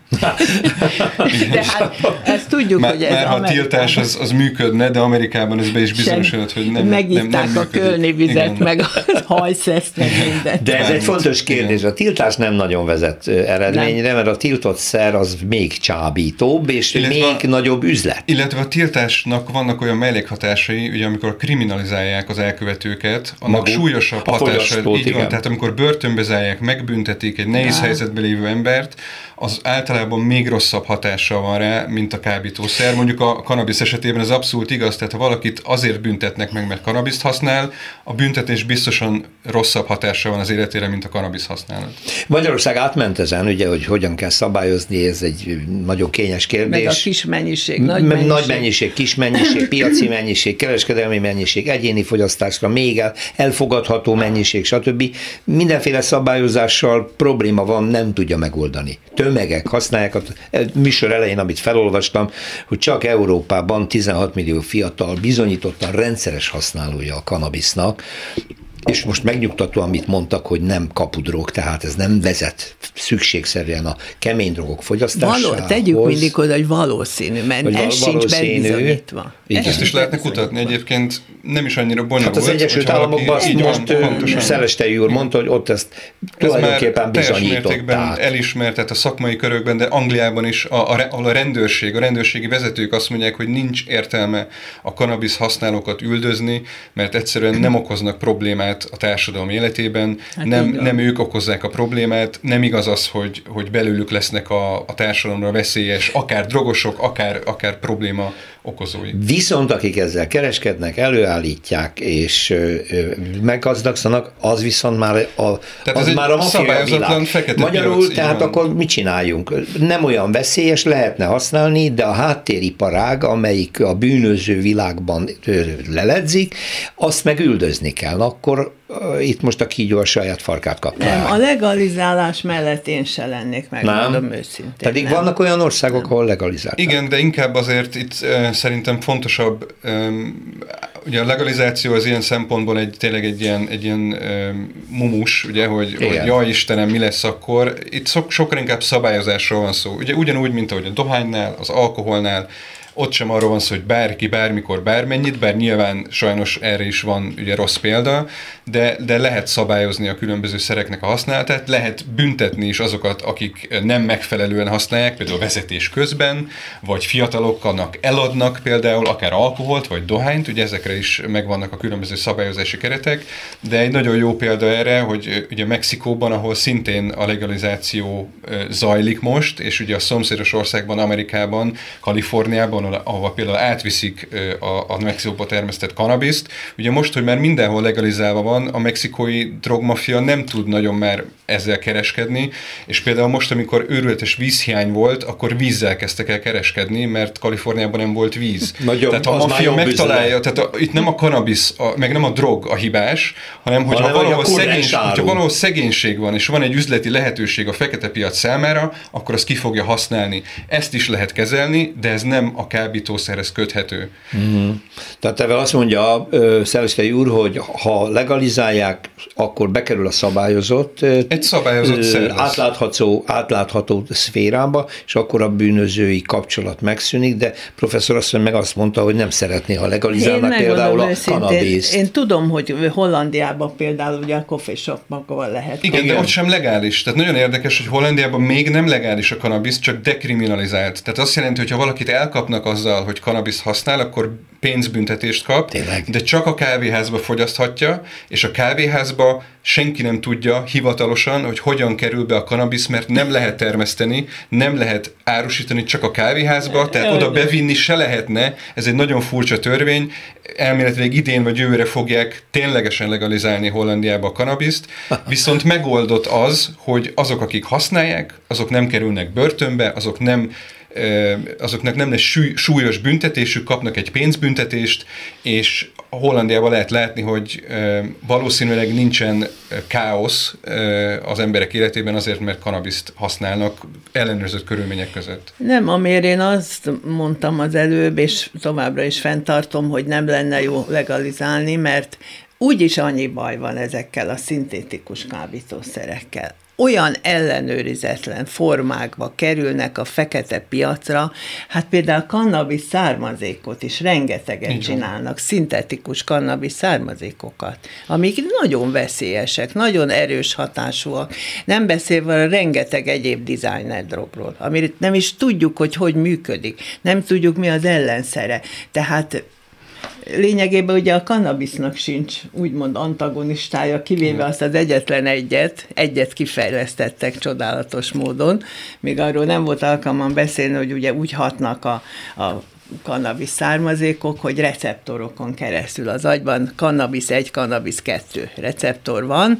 De hát ezt tudjuk, hogy ez amerikai. Az működne, de Amerikában ez be is bizonyosodott, hogy nem működik. Megitták a kölni vizet, igen, meg a hajszeszt, meg mindent. De ez egy fontos kérdés. A tiltás nem nagyon vezet eredményre, mert a tiltott szer az még csábítóbb, és nagyobb üzlet. Illetve a tiltásnak vannak olyan mellékhatásai, ugye amikor kriminalizálják az elkövetőket, annak súlyosabb hatása. Így van, tehát amikor börtönbe zárják, megbüntetik egy nehéz helyzetben lévő embert, az általában még rosszabb hatással van rá, mint a kábítószer. Mondjuk a kannabisz esetében ez abszolút igaz, tehát ha valakit azért büntetnek meg, mert kannabiszt használ, a büntetés biztosan rosszabb hatással van az életére, mint a kannabisz használat. Magyarország átment ezen, ugye, hogy hogyan kell szabályozni, ez egy nagyon kényes kérdés. Meg a kis mennyiség, nagy mennyiség, kis mennyiség, piaci mennyiség, kereskedelmi mennyiség, egyéni fogyasztásra, még elfogadható mennyiség, stb. Mindenféle szabályozással probléma van, nem tudja megoldani. Tömegek használják, a műsor elején, amit felolvastam, hogy csak Európában 16 millió fiatal bizonyítottan rendszeres használója a kannabisznak, És most megnyugtató, amit mondtak, hogy nem kapudrog, tehát ez nem vezet szükségszerűen a kemény drogok fogyasztásához. Tegyük mindig oda, hogy valószínű, mert hogy ez sincs bebizonyítva. Ezt is lehetne kutatni egyébként, nem is annyira bonyolult. Hát az Egyesült Államokban most Szelestei úr mondta, hogy ott ezt tulajdonképpen bizonyították. Elismertet a szakmai körökben, de Angliában is a rendőrség, a rendőrségi vezetők azt mondják, hogy nincs értelme a kanabisz használókat üldözni, mert egyszerűen nem okoznak problémát a társadalom életében, hát nem ők okozzák a problémát, nem igaz az, hogy belőlük lesznek a társadalomra veszélyes, akár drogosok, akár probléma okozói. Viszont akik ezzel kereskednek, előállítják és meggazdagszanak, az viszont már a mafia világ. Magyarul, tehát akkor mit csináljunk? Nem olyan veszélyes, lehetne használni, de a háttériparág, amelyik a bűnöző világban leledzik, azt meg üldözni kell. Akkor itt most a kígyó a saját farkát kapja. Nem, a legalizálás mellett én se lennék, megmondom őszintén. Pedig nem. Vannak olyan országok, ahol legalizálták. Igen, de inkább azért itt szerintem fontosabb, ugye a legalizáció az ilyen szempontból tényleg egy ilyen mumus, ugye, hogy jaj Istenem, mi lesz akkor. Itt sokkal inkább szabályozásról van szó. Ugye ugyanúgy, mint ahogy a dohánynál, az alkoholnál, ott sem arról van szó, hogy bárki, bármikor, bármennyit, bár nyilván sajnos erre is van ugye rossz példa, de lehet szabályozni a különböző szereknek a használatát, lehet büntetni is azokat, akik nem megfelelően használják, például vezetés közben, vagy fiataloknak eladnak például akár alkoholt, vagy dohányt, ugye ezekre is megvannak a különböző szabályozási keretek, de egy nagyon jó példa erre, hogy ugye Mexikóban, ahol szintén a legalizáció zajlik most, és ugye a szomszédos országban, Amerikában, Kaliforniában, ahova például átviszik a Mexikóba termesztett kanabiszt. Ugye most, hogy már mindenhol legalizálva van, a mexikói drogmafia nem tud nagyon már ezzel kereskedni, és például most, amikor őrületes vízhiány volt, akkor vízzel kezdtek el kereskedni, mert Kaliforniában nem volt víz. Nagyon, tehát a mafia megtalálja, tehát itt nem a kanabisz, meg nem a drog a hibás, hanem hogyha valahol szegénység van, és van egy üzleti lehetőség a fekete piac számára, akkor azt ki fogja használni. Ezt is lehet kezelni, de ez nem a kábítószerhez köthető. Mm. Tehát ebben azt mondja Szelestei úr, hogy ha legalizálják, akkor bekerül a szabályozott, átlátható szférába, és akkor a bűnözői kapcsolat megszűnik, de professzor asszony meg azt mondta, hogy nem szeretné, ha legalizálnak például a kanabiszt. Én tudom, hogy Hollandiában például ugye a coffee shopban lehet. Igen, de ott sem legális. Tehát nagyon érdekes, hogy Hollandiában még nem legális a kanabisz, csak dekriminalizált. Tehát azt jelenti, hogy ha valakit elkapnak azzal, hogy kanabiszt használ, akkor pénzbüntetést kap, de csak a kávéházba fogyaszthatja, és a kávéházba senki nem tudja hivatalosan, hogy hogyan kerül be a kanabisz, mert nem lehet termeszteni, nem lehet árusítani, csak a kávéházba, tehát oda bevinni se lehetne, ez egy nagyon furcsa törvény, elméletileg idén vagy jövőre fogják ténylegesen legalizálni Hollandiába a kanabiszt, viszont megoldott az, hogy azok, akik használják, azok nem kerülnek börtönbe, azoknak nem lesz súlyos büntetésük, kapnak egy pénzbüntetést, és Hollandiában lehet látni, hogy valószínűleg nincsen káosz az emberek életében azért, mert kanabiszt használnak ellenőrzött körülmények között. Nem, amiért én azt mondtam az előbb, és továbbra is fenntartom, hogy nem lenne jó legalizálni, mert úgyis annyi baj van ezekkel a szintetikus kábítószerekkel. Olyan ellenőrizetlen formákba kerülnek a fekete piacra, hát például kannabisz származékot is rengeteget csinálnak, szintetikus kannabisz származékokat, amik nagyon veszélyesek, nagyon erős hatásúak, nem beszélve a rengeteg egyéb designer drogról, amit nem is tudjuk, hogy működik, nem tudjuk, mi az ellenszere, tehát lényegében ugye a kanabisznak sincs úgymond antagonistája, kivéve azt az egyetlen egyet kifejlesztettek csodálatos módon, még arról nem volt alkalmam beszélni, hogy ugye úgy hatnak a kanabisz származékok, hogy receptorokon keresztül az agyban kanabisz 1, kanabisz 2 receptor van,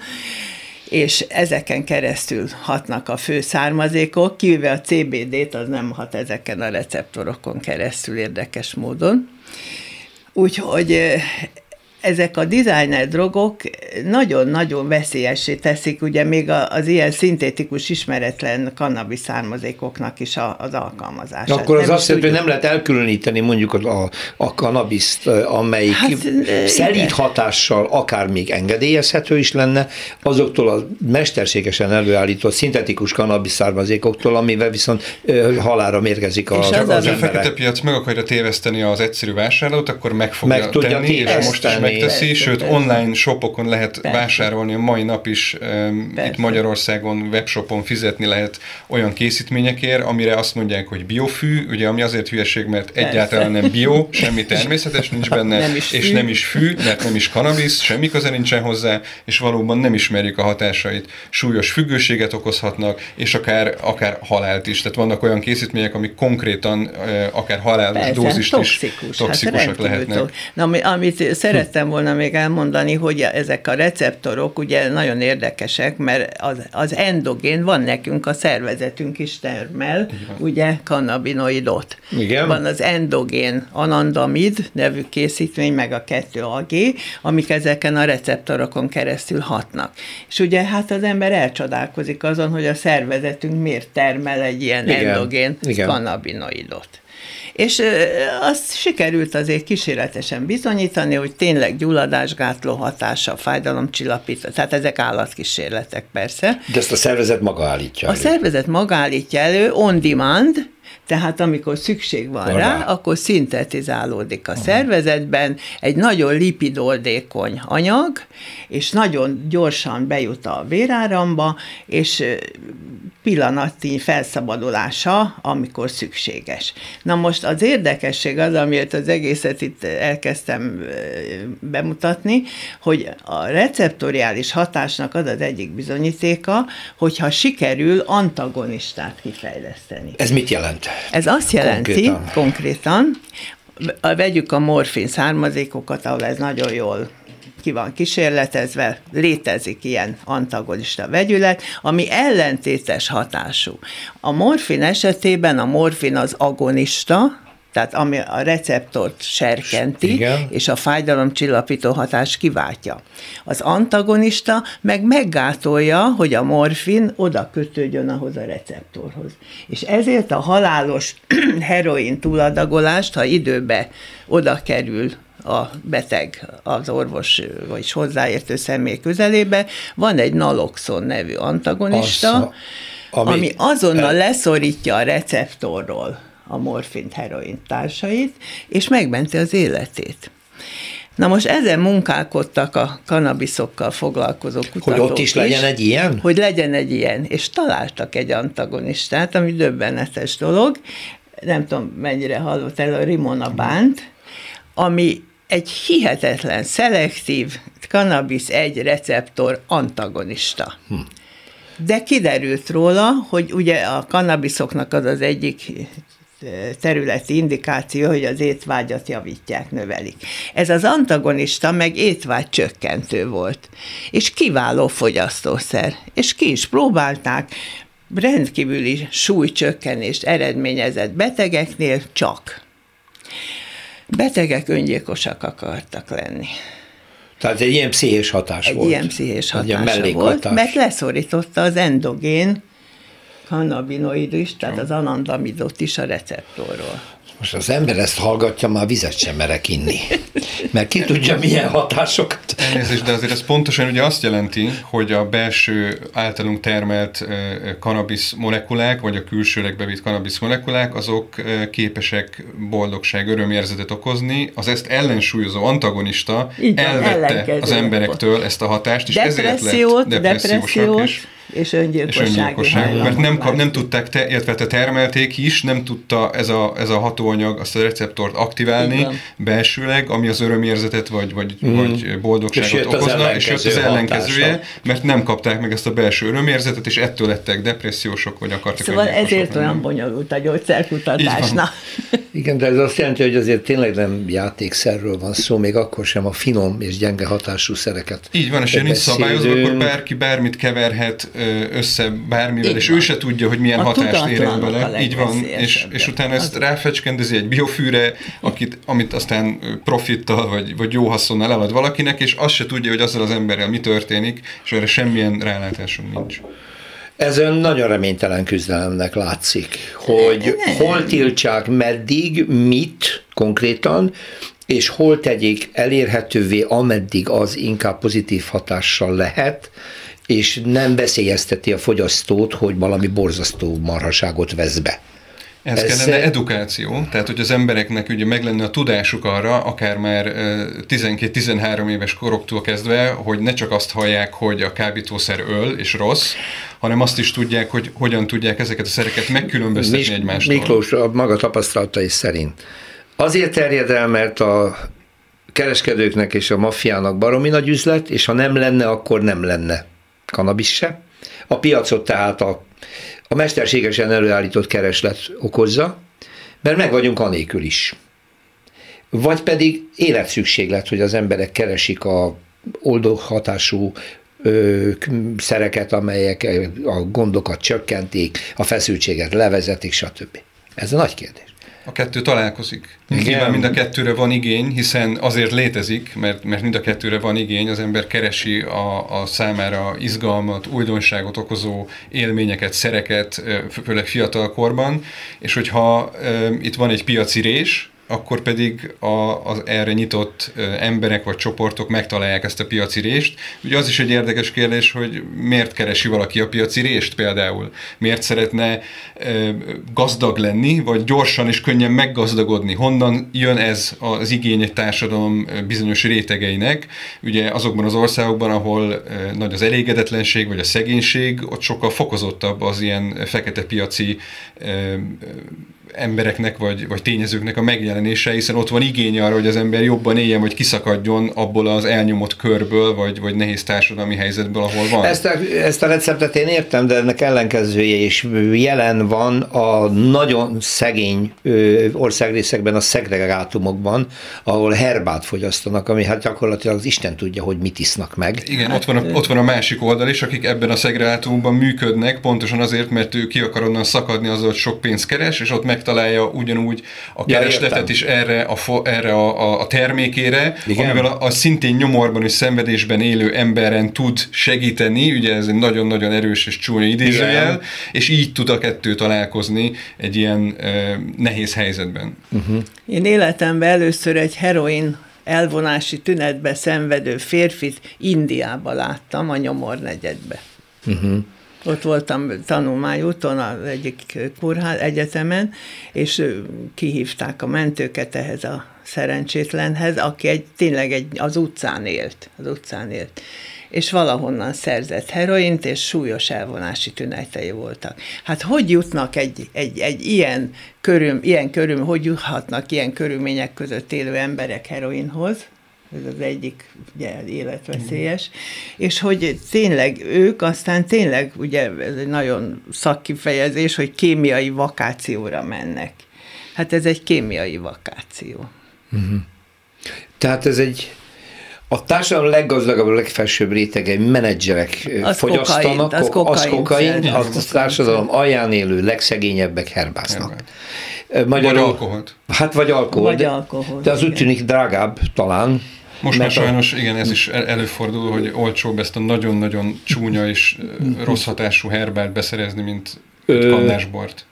és ezeken keresztül hatnak a fő származékok, kivéve a CBD-t, az nem hat ezeken a receptorokon keresztül érdekes módon. Úgyhogy ezek a designer drogok nagyon-nagyon veszélyessé teszik, ugye még az ilyen szintetikus, ismeretlen kannabisz származékoknak is az alkalmazását. Akkor az azt jelenti, hogy nem lehet elkülöníteni mondjuk a kannabiszt, amelyik szelíd hatással akár még engedélyezhető is lenne, azoktól a mesterségesen előállított szintetikus kannabisz származékoktól, amivel viszont halálra mérkezik az emberek. És az a fekete piac meg akarja téveszteni az egyszerű vásárlót, akkor meg fogja tenni, és most is megteszi, sőt online shopokon lehet vásárolni a mai nap is, itt Magyarországon webshopon fizetni lehet olyan készítményekért, amire azt mondják, hogy biofű, ugye ami azért hülyeség, mert egyáltalán nem bio, semmi természetes nincs benne, és nem is fű, mert nem is kannabisz, semmi köze nincsen hozzá, és valóban nem ismerjük a hatásait. Súlyos függőséget okozhatnak, és akár halált is. Tehát vannak olyan készítmények, amik konkrétan akár halálos dózist is toxikusak lehetnek. Amit szerettem volna még elmondani, hogy ezek a receptorok ugye nagyon érdekesek, mert az endogén van nekünk, a szervezetünk is termel, ugye kannabinoidot. Igen. Van az endogén anandamid nevű készítmény, meg a 2-AG, amik ezeken a receptorokon keresztül hatnak. És ugye hát az ember elcsodálkozik azon, hogy a szervezetünk miért termel egy ilyen endogén kannabinoidot. És azt sikerült azért kísérletesen bizonyítani, hogy tényleg gyulladásgátló hatása, fájdalomcsillapító, tehát ezek állatkísérletek persze. De ezt a szervezet maga állítja elő. A szervezet maga állítja elő, on demand, tehát amikor szükség van rá, akkor szintetizálódik a szervezetben egy nagyon lipidoldékony anyag, és nagyon gyorsan bejut a véráramba, és pillanatnyi felszabadulása, amikor szükséges. Na most az érdekesség az, amiért az egészet itt elkezdtem bemutatni, hogy a receptoriális hatásnak az az egyik bizonyítéka, hogyha sikerül antagonistát kifejleszteni. Ez mit jelent? Ez azt jelenti, konkrétan vegyük a morfin származékokat, ahol ez nagyon jól ki van kísérletezve, létezik ilyen antagonista vegyület, ami ellentétes hatású. A morfin esetében a morfin az agonista, tehát ami a receptort serkenti, és a fájdalomcsillapító hatást kiváltja. Az antagonista meg meggátolja, hogy a morfin oda kötődjön ahhoz a receptorhoz. És ezért a halálos heroin túladagolást, ha időbe oda kerül a beteg az orvos vagy hozzáértő személy közelébe, van egy naloxon nevű antagonista, ami azonnal leszorítja a receptorról a morfint, heroin társait, és megmenti az életét. Na most ezen munkálkodtak a kannabiszokkal foglalkozó kutatók. Hogy ott is legyen egy ilyen? Hogy legyen egy ilyen, és találtak egy antagonistát, ami döbbenetes dolog, nem tudom mennyire hallott el, a rimonabánt, ami egy hihetetlen, szelektív kannabisz egy receptor antagonista. De kiderült róla, hogy ugye a kannabiszoknak az az egyik területi indikáció, hogy az étvágyat javítják, növelik. Ez az antagonista meg étvágy csökkentő volt, és kiváló fogyasztószer, és ki is próbálták, rendkívüli súlycsökkenést eredményezett betegeknél csak. Betegek öngyilkosak akartak lenni. Tehát egy ilyen pszichés hatás volt. Egy ilyen pszichés hatása volt, mert leszorította az endogén kannabinoid is, tehát az anandamidot is a receptorról. Most az ember ezt hallgatja, már vizet sem merek inni. Mert ki tudja, milyen hatásokat. Elnézést, de azért ez pontosan ugye azt jelenti, hogy a belső általunk termelt kannabisz molekulák, vagy a külsőleg bevitt kannabisz molekulák, azok képesek boldogság, örömérzetet okozni. Az ezt ellensúlyozó antagonista elvette az emberektől ezt a hatást, és ezért lett depressziósak is. És öngyilkosság. Mert nem tudták, illetve termelték is, nem tudta ez a hatóanyag azt a receptort aktiválni belsőleg, ami az örömérzetet vagy boldogságot okozna, és jött az ellenkezője, mert nem kapták meg ezt a belső örömérzetet, és ettől lettek depressziósok, vagy akartak. Szóval ezért olyan bonyolult a gyógyszerkutatásnak. Igen, de ez azt jelenti, hogy azért tényleg nem játékszerről van szó, még akkor sem a finom és gyenge hatású szereket. Így van, és én is szabályozom, akkor bárki bármit keverhet össze bármivel, így és van. Ő se tudja, hogy milyen a hatást érjen bele. Így van, és utána ezt ráfecskendezi egy biofűre, amit aztán profittal vagy jó haszonnal elad valakinek, és azt se tudja, hogy azzal az emberrel mi történik, és erre semmilyen rálátásom nincs. Ez ön nagyon reménytelen küzdelemnek látszik, hogy hol tiltsák, meddig, mit konkrétan, és hol tegyék elérhetővé, ameddig az inkább pozitív hatással lehet, és nem veszélyezteti a fogyasztót, hogy valami borzasztó marhaságot vesz be. Ez kellene edukáció, tehát hogy az embereknek ugye meg lenne a tudásuk arra, akár már 12-13 éves koroktól kezdve, hogy ne csak azt hallják, hogy a kábítószer öl és rossz, hanem azt is tudják, hogy hogyan tudják ezeket a szereket megkülönböztetni egymástól. Miklós, a maga tapasztalatai szerint azért terjed el, mert a kereskedőknek és a maffiának baromi nagy üzlet, és ha nem lenne, akkor nem lenne kanabis se. A piacot tehát a mesterségesen előállított kereslet okozza, mert meg vagyunk anélkül is. Vagy pedig életszükséglet, hogy az emberek keresik a oldó hatású szereket, amelyek a gondokat csökkentik, a feszültséget levezetik, stb. Ez a nagy kérdés. A kettő találkozik. Nyilván mind a kettőre van igény, hiszen azért létezik, mert mind a kettőre van igény, az ember keresi a számára izgalmat, újdonságot okozó élményeket, szereket, főleg fiatalkorban, és hogyha itt van egy piaci rés, akkor pedig az erre nyitott emberek vagy csoportok megtalálják ezt a piaci rést. Ugye az is egy érdekes kérdés, hogy miért keresi valaki a piaci rést például? Miért szeretne gazdag lenni, vagy gyorsan és könnyen meggazdagodni? Honnan jön ez az igény egy társadalom bizonyos rétegeinek? Ugye azokban az országokban, ahol nagy az elégedetlenség vagy a szegénység, ott sokkal fokozottabb az ilyen fekete piaci embereknek vagy tényezőknek a megjelenése, hiszen ott van igény arra, hogy az ember jobban éljen, vagy kiszakadjon abból az elnyomott körből, vagy nehéz társadalmi helyzetből, ahol van. Ezt a receptet én értem, de ennek ellenkezője is jelen van a nagyon szegény országrészekben, a szegregátumokban, ahol herbát fogyasztanak, ami hát gyakorlatilag az Isten tudja, hogy mit isznak meg. Igen, ott van a másik oldal is, akik ebben a szegregátumban működnek, pontosan azért, mert ő ki akar onnan szakadni, azzal sok pénzt keres, és ott megtalálja ugyanúgy a keresletet is erre a termékére, igen. Amivel a szintén nyomorban és szenvedésben élő emberen tud segíteni, ugye ez egy nagyon-nagyon erős és csúnya idézőjel, és így tud a kettő találkozni egy ilyen nehéz helyzetben. Uh-huh. Én életemben először egy heroin elvonási tünetbe szenvedő férfit Indiába láttam, a nyomornegyedbe. Uh-huh. Ott voltam tanulmányúton az egyik kórház egyetemen, és kihívták a mentőket ehhez a szerencsétlenhez, aki az utcán élt. És valahonnan szerzett heroint, és súlyos elvonási tünetei voltak. Hát hogy jutnak hogy juthatnak ilyen körülmények között élő emberek heroinhoz? Ez az egyik ugye, életveszélyes, és hogy tényleg ők aztán tényleg, ugye ez egy nagyon szakkifejezés, hogy kémiai vakációra mennek. Hát ez egy kémiai vakáció. Uh-huh. Tehát ez a társadalom leggazdagabb, legfelsőbb rétege menedzserek az fogyasztanak, az kokain, a társadalom alján élő legszegényebbek herbásznak. Vagy alkoholt. De az úgy tűnik drágább talán. Most már sajnos, igen, ez is előfordul, hogy olcsóbb ezt a nagyon-nagyon csúnya és rossz hatású herbát beszerezni, mint kandásbort.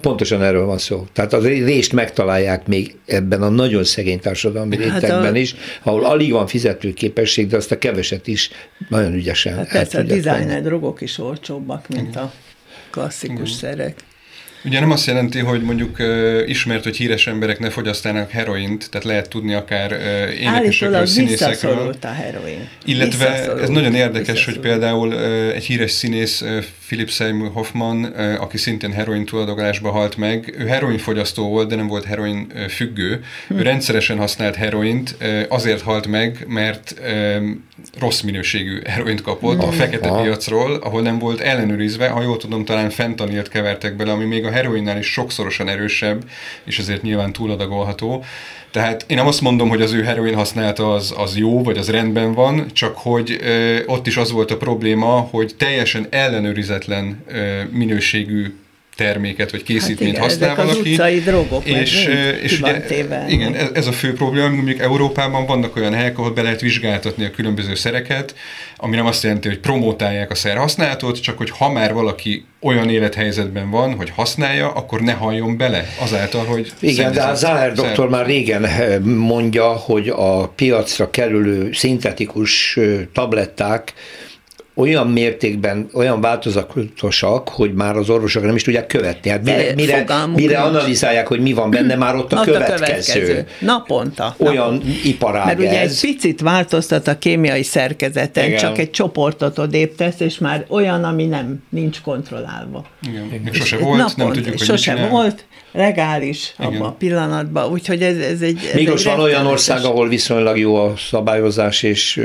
Pontosan erről van szó. Tehát a részt megtalálják még ebben a nagyon szegény társadalmi rétegben is, ahol alig van fizetőképesség, de azt a keveset is nagyon ügyesen persze a designer drogok is olcsóbbak, mint a klasszikus szerek. Ugye nem azt jelenti, hogy mondjuk ismert, hogy híres emberek ne fogyasztanak heroint, tehát lehet tudni akár énekesekről, színészekről. Visszaszorult a heroin. Illetve ez nagyon érdekes, hogy például egy híres színész Philip Seymour Hoffman, aki szintén heroin tulajdonlásba halt meg. Ő heroinfogyasztó volt, de nem volt heroin függő. Ő rendszeresen használt heroint, azért halt meg, mert rossz minőségű heroint kapott a fekete piacról, ahol nem volt ellenőrizve, ha jól tudom, talán fentanilt kevertek bele, ami még a heroinnál is sokszorosan erősebb, és ezért nyilván túladagolható. Tehát én nem azt mondom, hogy az ő heroin használata az jó, vagy az rendben van, csak hogy ott is az volt a probléma, hogy teljesen ellenőrizetlen minőségű terméket vagy készítményt használ valaki. Ezek az utcai drogok, és ugye, igen, ez a fő probléma, mondjuk Európában vannak olyan helyek, ahol be lehet vizsgáltatni a különböző szereket, ami nem azt jelenti, hogy promotálják a szerhasználatot, csak hogy ha már valaki olyan élethelyzetben van, hogy használja, akkor ne halljon bele azáltal, hogy... Igen, de a Záler doktor már régen mondja, hogy a piacra kerülő szintetikus tabletták olyan mértékben, olyan változatosak, hogy már az orvosok nem is tudják követni. Hát mire analizálják, hogy mi van benne, már ott a következő. Naponta. Olyan iparág. Mert ugye egy picit változtat a kémiai szerkezeten, igen. Csak egy csoportot odébb tesz, és már olyan, ami nem nincs kontrollálva. Igen. Még sose volt, naponta, nem tudjuk, hogy sose volt, legális abban a pillanatban, úgyhogy ez egy... Miklós, van olyan ország, ahol viszonylag jó a szabályozás, és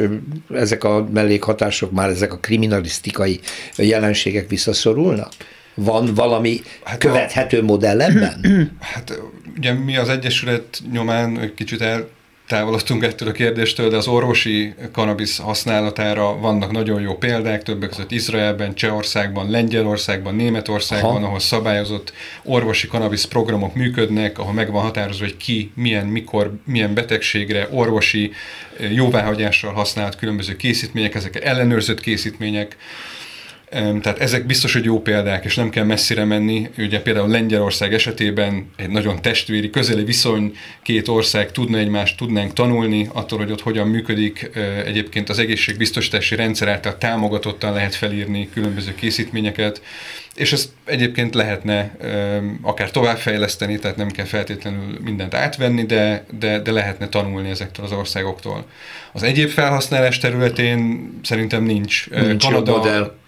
ezek a mellékhatások már, ezek a kriminalisztikai jelenségek visszaszorulnak? Van valami követhető modell ebben? Hát ugye mi az Egyesület nyomán kicsit eltávolodtunk ettől a kérdéstől, de az orvosi kanabisz használatára vannak nagyon jó példák, többek között Izraelben, Csehországban, Lengyelországban, Németországban, ahol szabályozott orvosi kanabisz programok működnek, ahol meg van határozva, hogy ki, milyen, mikor, milyen betegségre, orvosi jóváhagyással használt különböző készítmények, ezek ellenőrzött készítmények. Tehát ezek biztos, hogy jó példák, és nem kell messzire menni. Ugye például Lengyelország esetében egy nagyon testvéri, közeli viszony, két ország tudna egymást, tudnánk tanulni attól, hogy ott hogyan működik. Egyébként az egészségbiztosítási rendszer által támogatottan lehet felírni különböző készítményeket, és ezt egyébként lehetne akár továbbfejleszteni, tehát nem kell feltétlenül mindent átvenni, de lehetne tanulni ezektől az országoktól. Az egyéb felhasználás területén szerintem nincs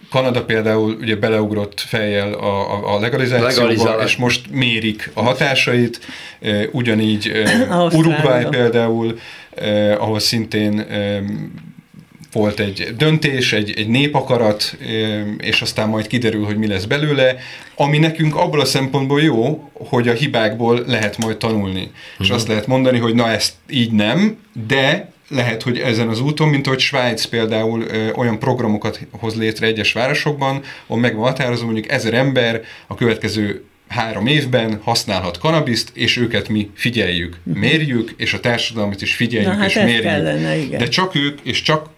Kanada például ugye beleugrott fejjel a legalizációba, és most mérik a hatásait, ugyanígy Uruguay például, ahol szintén volt egy döntés, egy népakarat, és aztán majd kiderül, hogy mi lesz belőle, ami nekünk abból a szempontból jó, hogy a hibákból lehet majd tanulni. És azt lehet mondani, hogy na ezt így nem, de lehet, hogy ezen az úton, mint ahogy Svájc például olyan programokat hoz létre egyes városokban, ahol meg van határozva, mondjuk 1000 ember a következő 3 évben használhat kanabiszt, és őket mi figyeljük, mérjük, és a társadalmat is figyeljük, na, hát és mérjük. Kellene, igen. De csak ők, és csak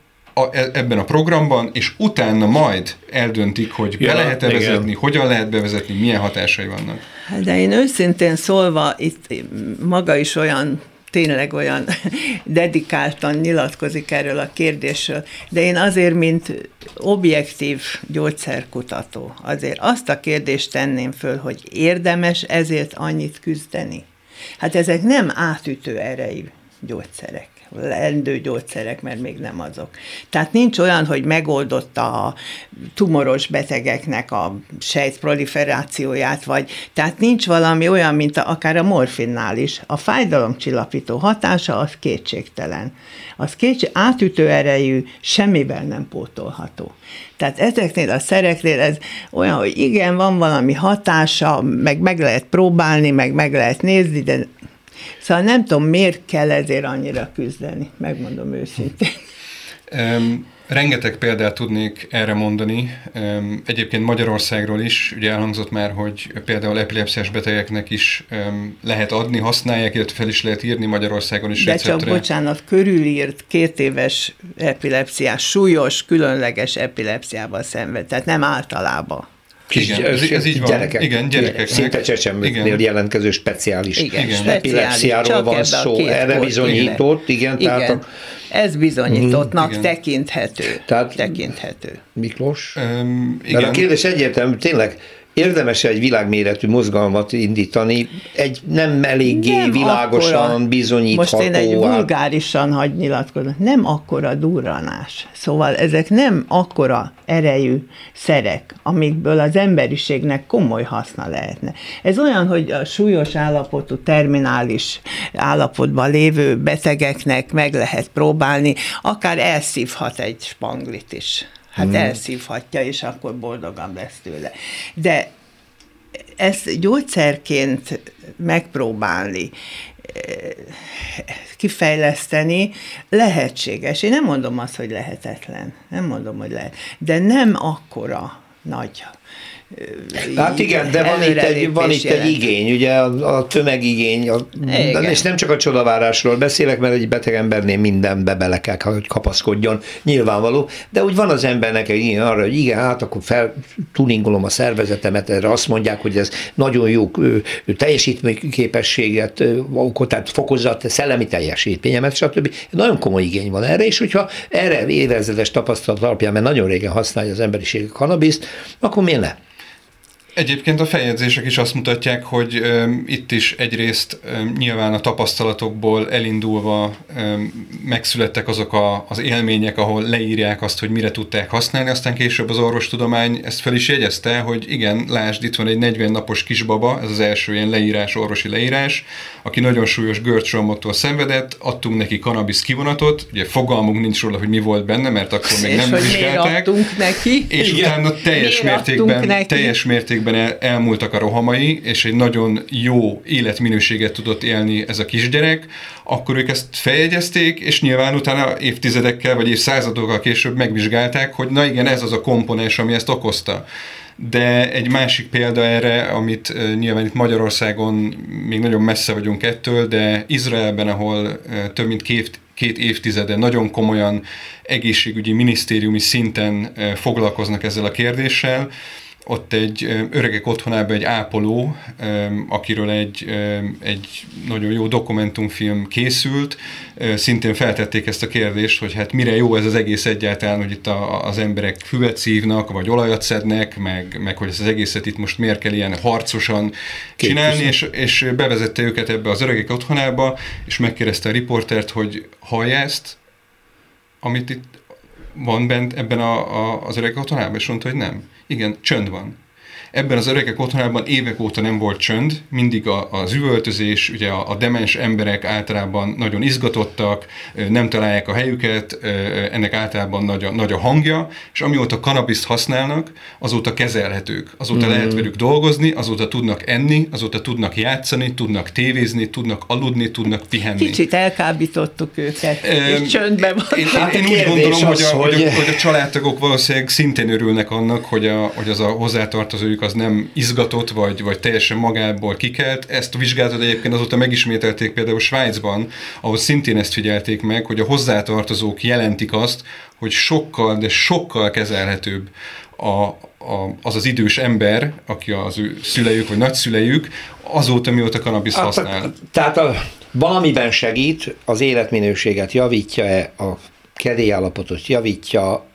ebben a programban, és utána majd eldöntik, hogy be lehet-e vezetni, hogyan lehet bevezetni, milyen hatásai vannak. De én őszintén szólva, itt maga is tényleg olyan dedikáltan nyilatkozik erről a kérdésről, de én azért, mint objektív gyógyszerkutató, azért azt a kérdést tenném föl, hogy érdemes ezért annyit küzdeni. Hát ezek nem átütő erejű gyógyszerek, leendő gyógyszerek, mert még nem azok. Tehát nincs olyan, hogy megoldotta a tumoros betegeknek a sejtproliferációját, vagy tehát nincs valami olyan, mint akár a morfinnál is. A fájdalomcsillapító hatása az kétségtelen. Átütő erejű, semmivel nem pótolható. Tehát ezeknél a szereknél ez olyan, hogy igen, van valami hatása, meg lehet próbálni, meg lehet nézni, de szóval nem tudom, miért kell ezért annyira küzdeni, megmondom őszintén. Rengeteg példát tudnék erre mondani. Egyébként Magyarországról is, ugye elhangzott már, hogy például epilepsziás betegeknek is lehet adni, használják, illetve fel is lehet írni Magyarországon is receptre. De csak körülírt 2 éves epilepsziás, súlyos, különleges epilepsziával szenved, tehát nem általában. Igen, ez így van. Gyerekeknek. Szinte csecsemőknél jelentkező speciális. Igen. Epilepsziáról van szó. Erre bizonyított. Igen. Tehát ez bizonyítottnak tekinthető. Miklós? Igen. Mert a kérdés egyértelmű, tényleg Érdemes egy világméretű mozgalmat indítani, egy nem eléggé nem világosan akkora, bizonyítható. Most én egy vulgárisan hagy nyilatkozom, nem akkora durranás. Szóval ezek nem akkora erejű szerek, amikből az emberiségnek komoly haszna lehetne. Ez olyan, hogy a súlyos állapotú, terminális állapotban lévő betegeknek meg lehet próbálni, akár elszívhat egy spanglit is. Hát elszívhatja, és akkor boldogan lesz tőle. De ezt gyógyszerként megpróbálni, kifejleszteni lehetséges. Én nem mondom azt, hogy lehetetlen. Nem mondom, hogy lehet. De nem akkora nagy. Hát igen, de van itt egy igény, ugye a tömegigény, és nem csak a csodavárásról beszélek, mert egy beteg embernél mindenbe bele kell, hogy kapaszkodjon, nyilvánvaló, de úgy van az embernek egy ilyen arra, hogy igen, hát akkor feltuningolom a szervezetemet, erre azt mondják, hogy ez nagyon jó teljesítményképességet okot, tehát fokozza a szellemi teljesítményemet, stb. Nagyon komoly igény van erre, és hogyha erre érezetes tapasztalat alapján, mert nagyon régen használja az emberiség a kanabiszt, akkor miért ne? Egyébként a feljegyzések is azt mutatják, hogy itt is egyrészt nyilván a tapasztalatokból elindulva megszülettek azok az élmények, ahol leírják azt, hogy mire tudták használni, aztán később az orvostudomány ezt fel is jegyezte, hogy igen, lásd, itt van egy 40 napos kisbaba, ez az első ilyen leírás, orvosi leírás, aki nagyon súlyos görcsromottól szenvedett, adtunk neki kanabisz kivonatot, ugye fogalmunk nincs róla, hogy mi volt benne, mert akkor még nem vizsgálták, neki? És igen. Utána teljes mértékben elmúltak a rohamai, és egy nagyon jó életminőséget tudott élni ez a kisgyerek, akkor ők ezt feljegyezték, és nyilván utána évtizedekkel vagy évszázadokkal később megvizsgálták, hogy na igen, ez az a komponens, ami ezt okozta. De egy másik példa erre, amit nyilván itt Magyarországon még nagyon messze vagyunk ettől, de Izraelben, ahol több mint két évtizede nagyon komolyan egészségügyi minisztériumi szinten foglalkoznak ezzel a kérdéssel, ott egy öregek otthonában egy ápoló, akiről egy nagyon jó dokumentumfilm készült, szintén feltették ezt a kérdést, hogy hát mire jó ez az egész egyáltalán, hogy itt az emberek füvet szívnak, vagy olajat szednek, meg hogy ezt az egészet itt most miért kell ilyen harcosan csinálni, és bevezette őket ebbe az öregek otthonába, és megkérdezte a riportert, hogy hallja ezt, amit itt van bent ebben az öregek otthonában, és mondta, hogy nem. Igen, csönd van. Ebben az öregek otthonában évek óta nem volt csönd, mindig az üvöltözés, ugye a demens emberek általában nagyon izgatottak, nem találják a helyüket, ennek általában nagy a hangja, és amióta kanabiszt használnak, azóta kezelhetők, azóta lehet velük dolgozni, azóta tudnak enni, azóta tudnak játszani, tudnak tévézni, tudnak aludni, tudnak pihenni. Kicsit elkábítottuk őket, és csöndben van. Én úgy gondolom, hogy a családtagok valószínűleg szintén örülnek annak, hogy az a hozzátartozójuk az nem izgatott, vagy teljesen magából kikelt. Ezt a vizsgálatot egyébként azóta megismételték például Svájcban, ahol szintén ezt figyelték meg, hogy a hozzátartozók jelentik azt, hogy sokkal, de sokkal kezelhetőbb az idős ember, aki az ő szüleik vagy nagyszüleik, azóta mióta kanabiszt használ. Tehát valamiben segít, az életminőséget javítja-e, a kedélyállapotot javítja,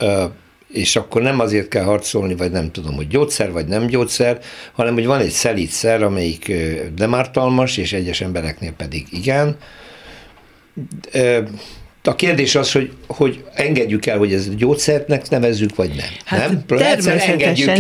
és akkor nem azért kell harcolni, vagy nem tudom, hogy gyógyszer, vagy nem gyógyszer, hanem hogy van egy szelíd szer, amelyik nem ártalmas, és egyes embereknél pedig igen. A kérdés az, hogy engedjük el, hogy ez gyógyszertnek nevezzük, vagy nem. Hát nem? Természetesen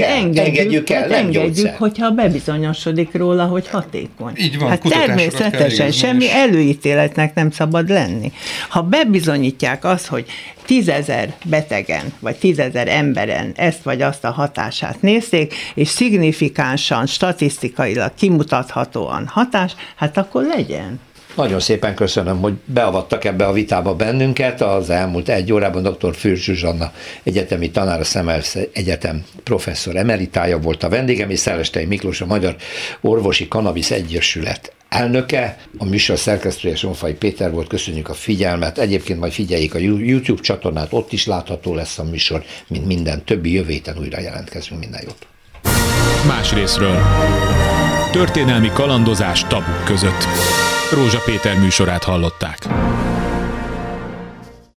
engedjük el, nem gyógyszer. Hogyha bebizonyosodik róla, hogy hatékony. Így van, hát természetesen semmi előítéletnek nem szabad lenni. Ha bebizonyítják azt, hogy 10 000 betegen, vagy 10 000 emberen ezt vagy azt a hatását nézték, és szignifikánsan, statisztikailag kimutathatóan hatás, hát akkor legyen. Nagyon szépen köszönöm, hogy beavattak ebbe a vitába bennünket. Az elmúlt egy órában dr. Fürz Zsuzsanna egyetemi tanár, a Semmelweis Egyetem professzor emeritája volt a vendégem, és Szelestei Miklós, a Magyar Orvosi Kanabisz Egyesület elnöke, a műsor szerkesztője Ronfaj Péter volt. Köszönjük a figyelmet. Egyébként majd figyeljék a YouTube csatornát, ott is látható lesz a műsor, mint minden többi. Jövő héten újra jelentkezünk, minden jót. Más részről. Történelmi kalandozás tabuk között. Rózsa Péter műsorát hallották.